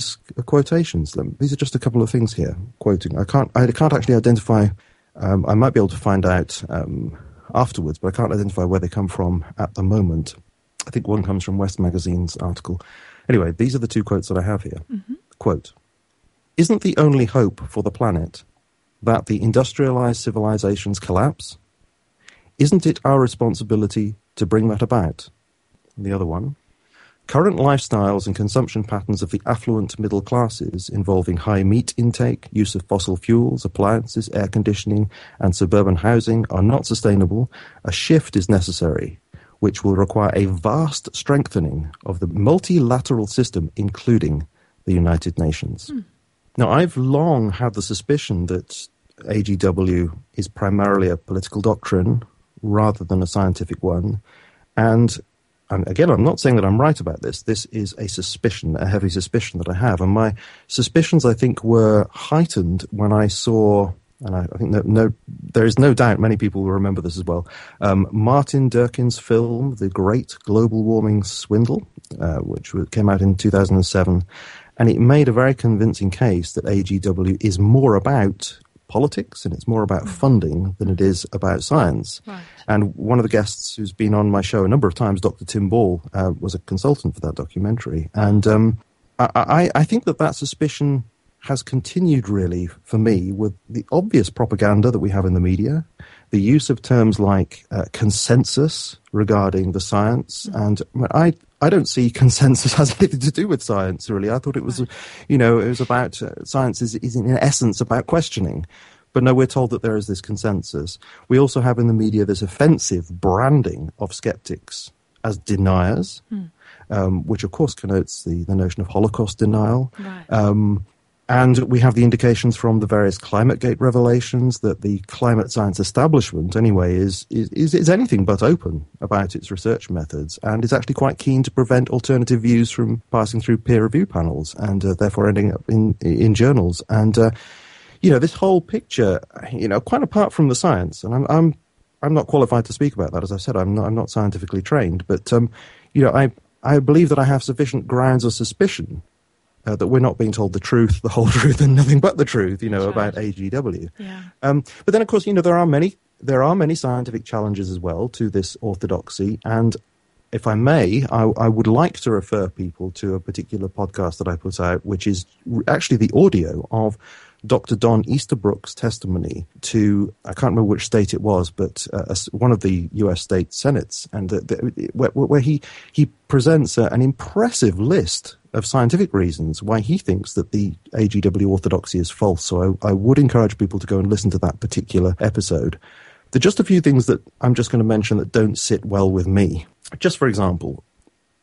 quotations. These are just a couple of things here, quoting. I can't, I can't actually identify, um, I might be able to find out um, afterwards, but I can't identify where they come from at the moment. I think one comes from West Magazine's article. Anyway, these are the two quotes that I have here. Mm-hmm. Quote, "Isn't the only hope for the planet that the industrialized civilizations collapse? Isn't it our responsibility to bring that about?" And the other one, "Current lifestyles and consumption patterns of the affluent middle classes involving high meat intake, use of fossil fuels, appliances, air conditioning, and suburban housing are not sustainable. A shift is necessary, which will require a vast strengthening of the multilateral system, including the United Nations. Mm. Now, I've long had the suspicion that A G W is primarily a political doctrine rather than a scientific one. And, and again, I'm not saying that I'm right about this. This is a suspicion, a heavy suspicion that I have. And my suspicions, I think, were heightened when I saw, and I, I think no, no, there is no doubt many people will remember this as well, um, Martin Durkin's film, The Great Global Warming Swindle, uh, which came out in two thousand seven. And it made a very convincing case that A G W is more about politics and it's more about funding than it is about science. Right. And one of the guests who's been on my show a number of times, Doctor Tim Ball, uh, was a consultant for that documentary. And um, I, I, I think that that suspicion has continued, really, for me, with the obvious propaganda that we have in the media, the use of terms like uh, consensus regarding the science. And I I don't see consensus has anything to do with science, really. I thought it was, you know, it was about uh, science is, is in essence about questioning. But no, we're told that there is this consensus. We also have in the media this offensive branding of skeptics as deniers, mm. um, which, of course, connotes the, the notion of Holocaust denial. Right. Um And we have the indications from the various ClimateGate revelations that the climate science establishment, anyway, is, is is anything but open about its research methods and is actually quite keen to prevent alternative views from passing through peer review panels and uh, therefore ending up in, in journals. And, uh, you know, this whole picture, you know, quite apart from the science, and I'm I'm, I'm not qualified to speak about that. As I said, I'm not, I'm not scientifically trained, but, um, you know, I I believe that I have sufficient grounds of suspicion Uh, that we're not being told the truth, the whole truth, and nothing but the truth, you know, sure. about A G W. Yeah. Um, but then, of course, you know, there are many there are many scientific challenges as well to this orthodoxy. And if I may, I, I would like to refer people to a particular podcast that I put out, which is actually the audio of Doctor Don Easterbrook's testimony to, I can't remember which state it was, but uh, one of the U S state senates, and the, the, where, where he, he presents uh, an impressive list of scientific reasons why he thinks that the A G W orthodoxy is false. So I, I would encourage people to go and listen to that particular episode. There are just a few things that I'm just going to mention that don't sit well with me. Just for example,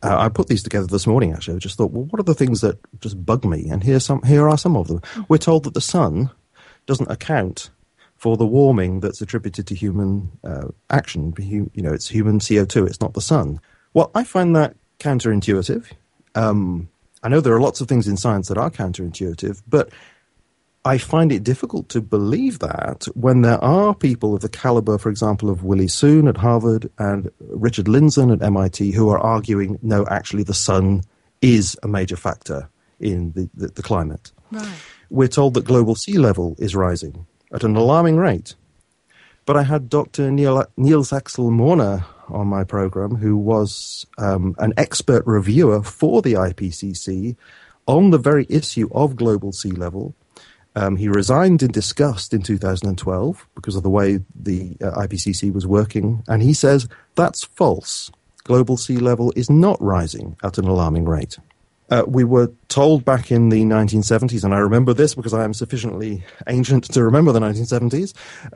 Uh, I put these together this morning, actually. I just thought, well, what are the things that just bug me? And here some, here are some of them. We're told that the sun doesn't account for the warming that's attributed to human uh, action. You know, it's human C O two. It's not the sun. Well, I find that counterintuitive. Um, I know there are lots of things in science that are counterintuitive, but I find it difficult to believe that when there are people of the caliber, for example, of Willie Soon at Harvard and Richard Lindzen at M I T, who are arguing, no, actually the sun is a major factor in the, the, the climate. Right. We're told that global sea level is rising at an alarming rate. But I had Doctor Neil, Niels Axel Morner on my program, who was um, an expert reviewer for the I P C C on the very issue of global sea level. Um, he resigned in disgust in two thousand twelve because of the way the uh, I P C C was working. And he says, that's false. Global sea level is not rising at an alarming rate. Uh, we were told back in the nineteen seventies, and I remember this because I am sufficiently ancient to remember the nineteen seventies,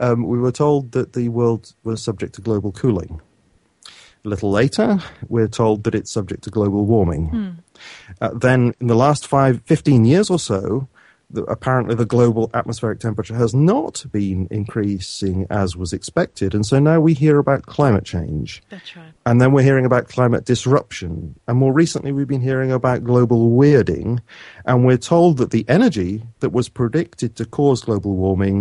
um, we were told that the world was subject to global cooling. A little later, we're told that it's subject to global warming. Hmm. Uh, then in the last five, fifteen years or so, The, apparently the global atmospheric temperature has not been increasing as was expected. And so now we hear about climate change. That's right. And then we're hearing about climate disruption. And more recently, we've been hearing about global weirding. And we're told that the energy that was predicted to cause global warming,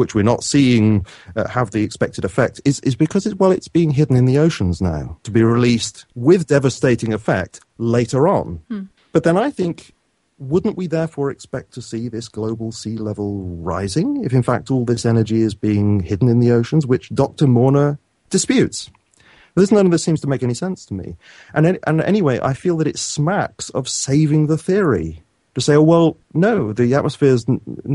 which we're not seeing uh, have the expected effect, is, is because, it's, well, it's being hidden in the oceans now to be released with devastating effect later on. Hmm. But then I think, wouldn't we therefore expect to see this global sea level rising if, in fact, all this energy is being hidden in the oceans, which Doctor Morner disputes? There's none of this seems to make any sense to me. And, and anyway, I feel that it smacks of saving the theory to say, oh, well, no, the atmosphere is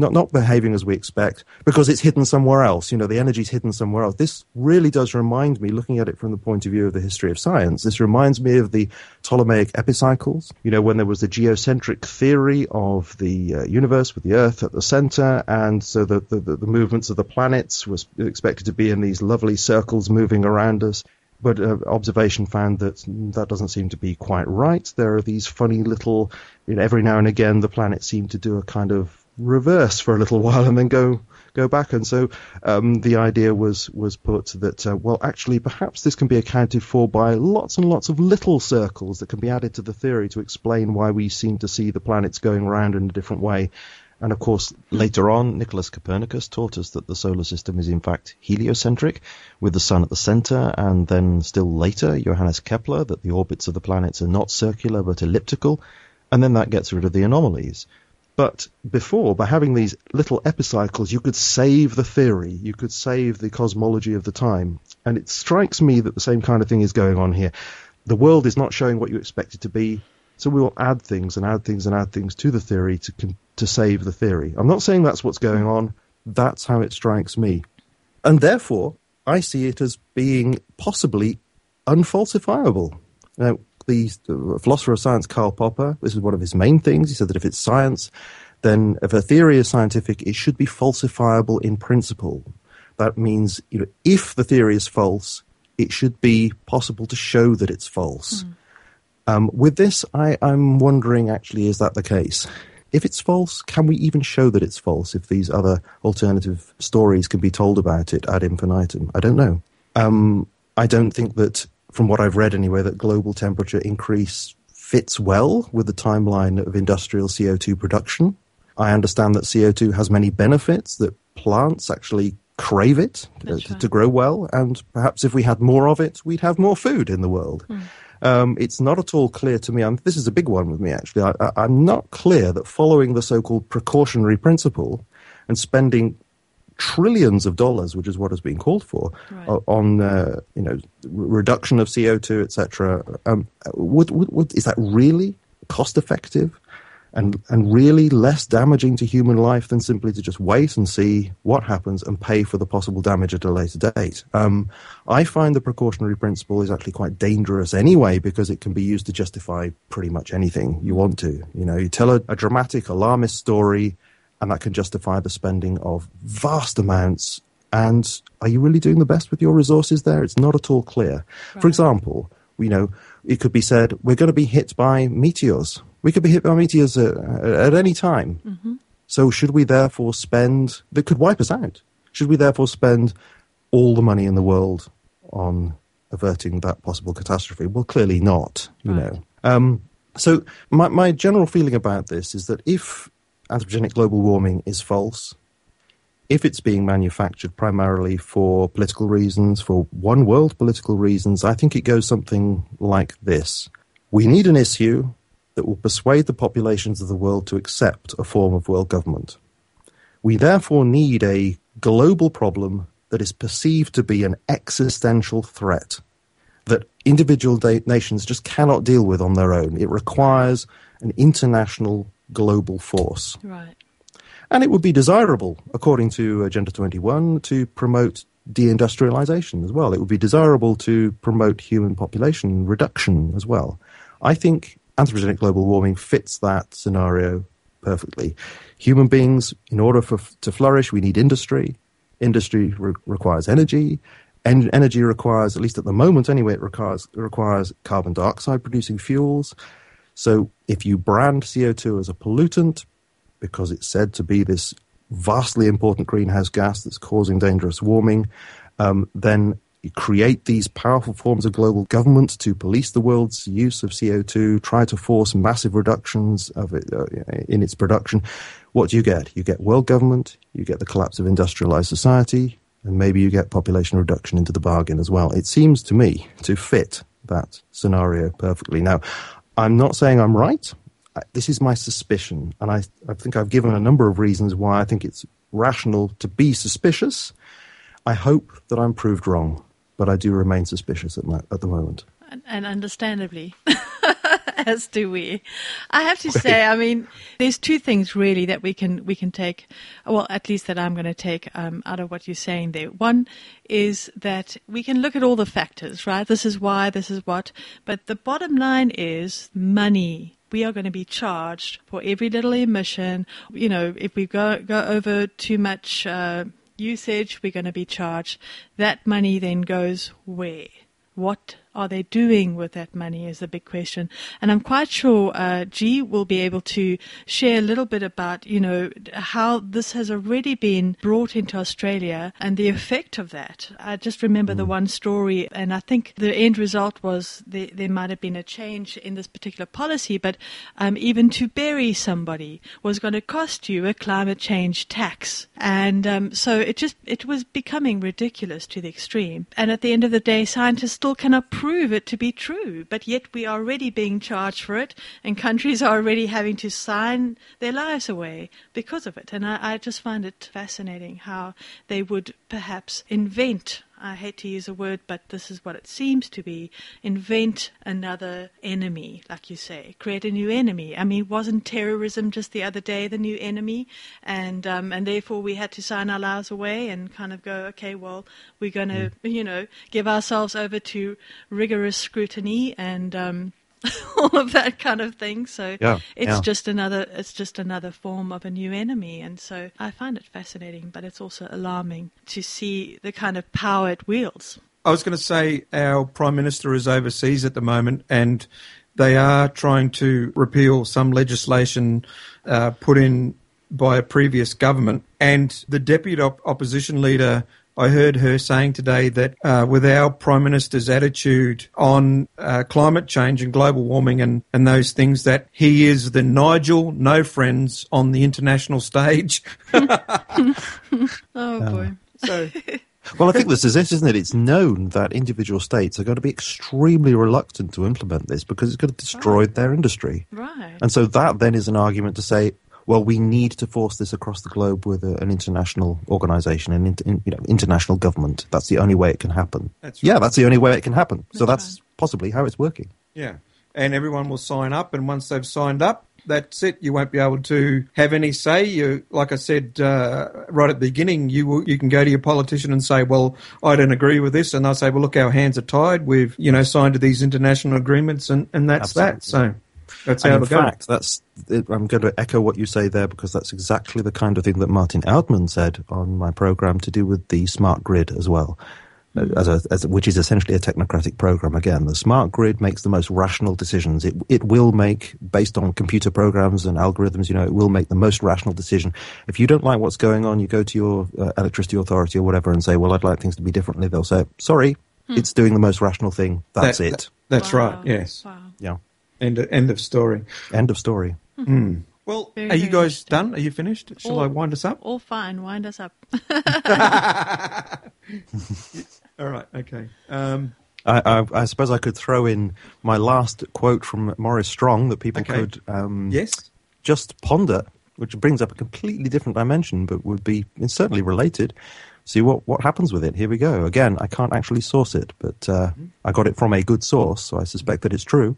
not, not behaving as we expect because it's hidden somewhere else. You know, the energy is hidden somewhere else. This really does remind me, looking at it from the point of view of the history of science, this reminds me of the Ptolemaic epicycles, you know, when there was the geocentric theory of the uh, universe with the Earth at the center. And so the, the, the movements of the planets was expected to be in these lovely circles moving around us. But uh, observation found that that doesn't seem to be quite right. There are these funny little, you know, every now and again the planet seemed to do a kind of reverse for a little while and then go go back. And so um, the idea was, was put that, uh, well, actually, perhaps this can be accounted for by lots and lots of little circles that can be added to the theory to explain why we seem to see the planets going around in a different way. And, of course, later on, Nicholas Copernicus taught us that the solar system is, in fact, heliocentric, with the sun at the center, and then still later, Johannes Kepler, that the orbits of the planets are not circular but elliptical, and then that gets rid of the anomalies. But before, by having these little epicycles, you could save the theory, you could save the cosmology of the time. And it strikes me that the same kind of thing is going on here. The world is not showing what you expect it to be, so we will add things and add things and add things to the theory to to save the theory. I'm not saying that's what's going on. That's how it strikes me. And therefore, I see it as being possibly unfalsifiable. Now, the philosopher of science, Karl Popper, this is one of his main things. He said that if it's science, then if a theory is scientific, it should be falsifiable in principle. That means, you know, if the theory is false, it should be possible to show that it's false. Mm. Um, with this, I, I'm wondering, actually, is that the case? If it's false, can we even show that it's false if these other alternative stories can be told about it ad infinitum? I don't know. Um, I don't think that, from what I've read anyway, that global temperature increase fits well with the timeline of industrial C O two production. I understand that C O two has many benefits, that plants actually crave it uh, to, to grow well, and perhaps if we had more of it, we'd have more food in the world. Mm. Um, it's not at all clear to me. I'm, this is a big one with me, actually. I, I, I'm not clear that following the so-called precautionary principle and spending trillions of dollars, which is what has been called for, right. uh, on uh, you know reduction of C O two, et cetera, um, would, would, would, is that really cost-effective and, and really less damaging to human life than simply to just wait and see what happens and pay for the possible damage at a later date? Um, I find the precautionary principle is actually quite dangerous anyway, because it can be used to justify pretty much anything you want to. You know, you tell a, a dramatic alarmist story and that can justify the spending of vast amounts. And are you really doing the best with your resources there? It's not at all clear. Right. For example, you know, it could be said, we're going to be hit by meteors. We could be hit by meteors at, at any time. Mm-hmm. So should we therefore spend, that could wipe us out, should we therefore spend all the money in the world on averting that possible catastrophe? Well, clearly not, you right. know. Um, so my, my general feeling about this is that if anthropogenic global warming is false, if it's being manufactured primarily for political reasons, for one world political reasons, I think it goes something like this. We need an issue that will persuade the populations of the world to accept a form of world government. We therefore need a global problem that is perceived to be an existential threat that individual da- nations just cannot deal with on their own. It requires an international global force. Right. And it would be desirable, according to Agenda twenty-one, to promote deindustrialization as well. It would be desirable to promote human population reduction as well. I think anthropogenic global warming fits that scenario perfectly. Human beings, in order for, to flourish, we need industry. Industry re- requires energy. En- energy requires, at least at the moment anyway, it requires, it requires carbon dioxide producing fuels. So if you brand C O two as a pollutant, because it's said to be this vastly important greenhouse gas that's causing dangerous warming, um, then you create these powerful forms of global government to police the world's use of C O two, try to force massive reductions of it uh, in its production. What do you get? You get world government, you get the collapse of industrialized society, and maybe you get population reduction into the bargain as well. It seems to me to fit that scenario perfectly. Now, I'm not saying I'm right. This is my suspicion, and I, I think I've given a number of reasons why I think it's rational to be suspicious. I hope that I'm proved wrong, but I do remain suspicious at, my, at the moment. And, and understandably, as do we. I have to say, I mean, there's two things really that we can we can take, well, at least that I'm going to take um, out of what you're saying there. One is that we can look at all the factors, right? This is why, this is what. But the bottom line is money. We are going to be charged for every little emission. You know, if we go go over too much uh, usage, we're going to be charged. That money then goes where? What are they doing with that money is a big question. And I'm quite sure uh, G will be able to share a little bit about, you know, how this has already been brought into Australia and the effect of that. I just remember mm. the one story, and I think the end result was the, there might have been a change in this particular policy, but um, even to bury somebody was going to cost you a climate change tax. And um, so it just it was becoming ridiculous to the extreme. And at the end of the day, scientists still cannot prove it to be true, but yet we are already being charged for it, and countries are already having to sign their lives away because of it. And I, I just find it fascinating how they would perhaps invent, I hate to use a word, but this is what it seems to be, invent another enemy, like you say, create a new enemy. I mean, wasn't terrorism just the other day the new enemy? And um, and therefore we had to sign our lives away and kind of go, okay, well, we're going to, you know, give ourselves over to rigorous scrutiny and um, all of that kind of thing. So yeah, it's yeah. just another, it's just another form of a new enemy. And so I find it fascinating, but it's also alarming to see the kind of power it wields. I was going to say our Prime Minister is overseas at the moment, and they are trying to repeal some legislation uh, put in by a previous government. And the deputy op- opposition leader, I heard her saying today that uh, with our Prime Minister's attitude on uh, climate change and global warming and, and those things, that he is the Nigel No Friends on the international stage. oh, boy. Uh, so. Well, I think this is it, isn't it? It's known that individual states are going to be extremely reluctant to implement this because it's going to destroy right. their industry. Right. And so that then is an argument to say, well, we need to force this across the globe with a, an international organisation, an in, you know, international government. That's the only way it can happen. That's right. Yeah, that's the only way it can happen. That's so that's right. possibly how it's working. Yeah, and everyone will sign up, and once they've signed up, that's it. You won't be able to have any say. You, like I said uh, right at the beginning, you will, you can go to your politician and say, well, I don't agree with this, and they'll say, well, look, our hands are tied. We've you know signed to these international agreements, and, and that's Absolutely. that. So. That's and in fact, that's, I'm going to echo what you say there, because that's exactly the kind of thing that Martin Altman said on my program to do with the smart grid as well, mm-hmm. as a, as, which is essentially a technocratic program. Again, the smart grid makes the most rational decisions. It it will make, based on computer programs and algorithms, you know, it will make the most rational decision. If you don't like what's going on, you go to your uh, electricity authority or whatever and say, well, I'd like things to be differently. They'll say, sorry, mm-hmm. it's doing the most rational thing. That's that, it. That, that's wow. right. Yes. Wow. Yeah. End of, end of story. End of story. Mm. Well, very, are you guys done? Are you finished? Shall all, I wind us up? All fine. Wind us up. All right. Okay. Um, I, I, I suppose I could throw in my last quote from Maurice Strong that people okay. could um, yes. just ponder, which brings up a completely different dimension, but would be certainly related. See what, what happens with it. Here we go. Again, I can't actually source it, but uh, mm-hmm. I got it from a good source, so I suspect that it's true.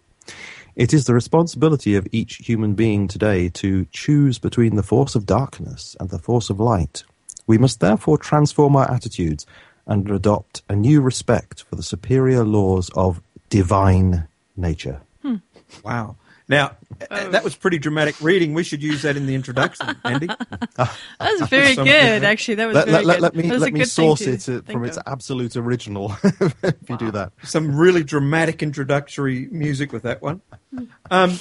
It is the responsibility of each human being today to choose between the force of darkness and the force of light. We must therefore transform our attitudes and adopt a new respect for the superior laws of divine nature. Hmm. Wow. Now, oh. that was pretty dramatic reading. We should use that in the introduction, Andy. That was very so, good, actually. That was let, very let, good. Let me, let me source it from its of. absolute original if wow. you do that. Some really dramatic introductory music with that one. Um,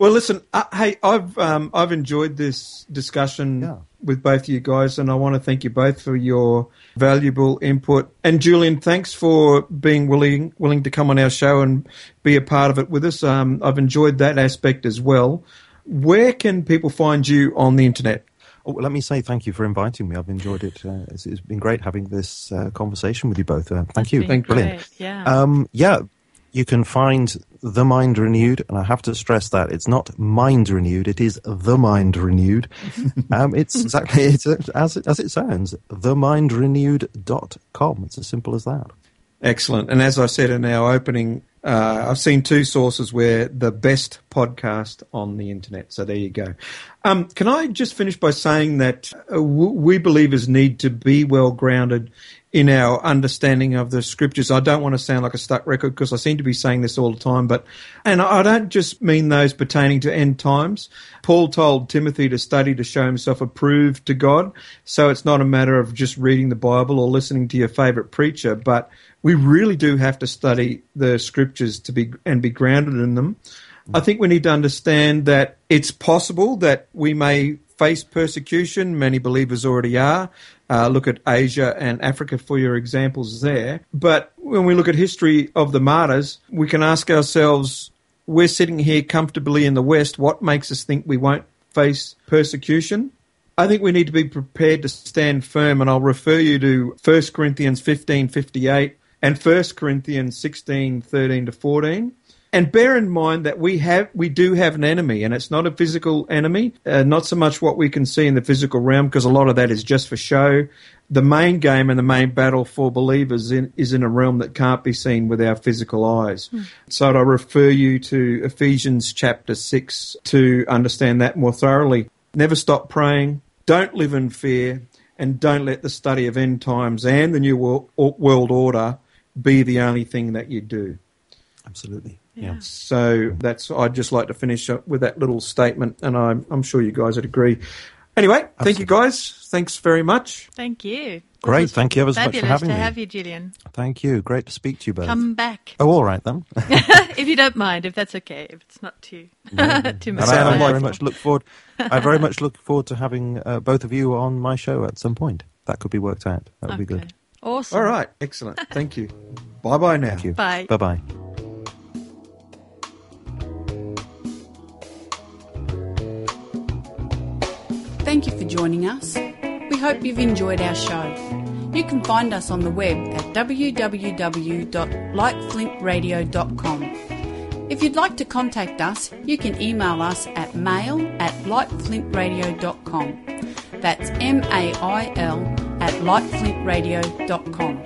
well, listen, uh, hey, I've um, I've enjoyed this discussion yeah. with both you guys, and I want to thank you both for your valuable input. And Julian, thanks for being willing willing to come on our show and be a part of it with us. Um, I've enjoyed that aspect as well. Where can people find you on the internet? Oh, let me say thank you for inviting me. I've enjoyed it. Uh, it's, it's been great having this uh, conversation with you both. Uh, thank That's you. Thank you. Yeah. Um, yeah. You can find The Mind Renewed, and I have to stress that it's not Mind Renewed; it is The Mind Renewed. um, it's exactly it's as it, as it sounds, the mind renewed dot com. It's as simple as that. Excellent. And as I said in our opening, uh, I've seen two sources where the best podcast on the internet. So there you go. Um, can I just finish by saying that uh, w- we believers need to be well grounded in our understanding of the scriptures. I don't want to sound like a stuck record because I seem to be saying this all the time, but, and I don't just mean those pertaining to end times. Paul told Timothy to study to show himself approved to God. So it's not a matter of just reading the Bible or listening to your favorite preacher, but we really do have to study the scriptures to be, and be grounded in them. I think we need to understand that it's possible that we may face persecution. Many believers already are. Uh, look at Asia and Africa for your examples there. But when we look at history of the martyrs, we can ask ourselves, we're sitting here comfortably in the West. What makes us think we won't face persecution? I think we need to be prepared to stand firm, and I'll refer you to First Corinthians fifteen fifty-eight and First Corinthians sixteen thirteen to fourteen. And bear in mind that we have, we do have an enemy, and it's not a physical enemy, uh, not so much what we can see in the physical realm, because a lot of that is just for show. The main game and the main battle for believers in, is in a realm that can't be seen with our physical eyes. Mm. So I refer you to Ephesians chapter six to understand that more thoroughly. Never stop praying, don't live in fear, and don't let the study of end times and the New World Order be the only thing that you do. Absolutely. Yeah. So that's, I'd just like to finish up with that little statement, and I'm, I'm sure you guys would agree. Anyway, Absolutely. Thank you guys. Thanks very much. Thank you. Great. Thank you ever so much for having me. Fabulous to have you, Julian. Thank you. Great to speak to you both. Come back. Oh, all right then. If you don't mind, if that's okay, if it's not too no, no. too much. I, I very much look forward. I very much look forward to having uh, both of you on my show at some point. That could be worked out. That would okay. be good. Awesome. All right. Excellent. Thank you. Bye bye now. Thank you. Bye. Bye bye. Thank you for joining us. We hope you've enjoyed our show. You can find us on the web at w w w dot like flint radio dot com. If you'd like to contact us, you can email us at mail at like flint radio dot com. That's M A I L at like flint radio dot com.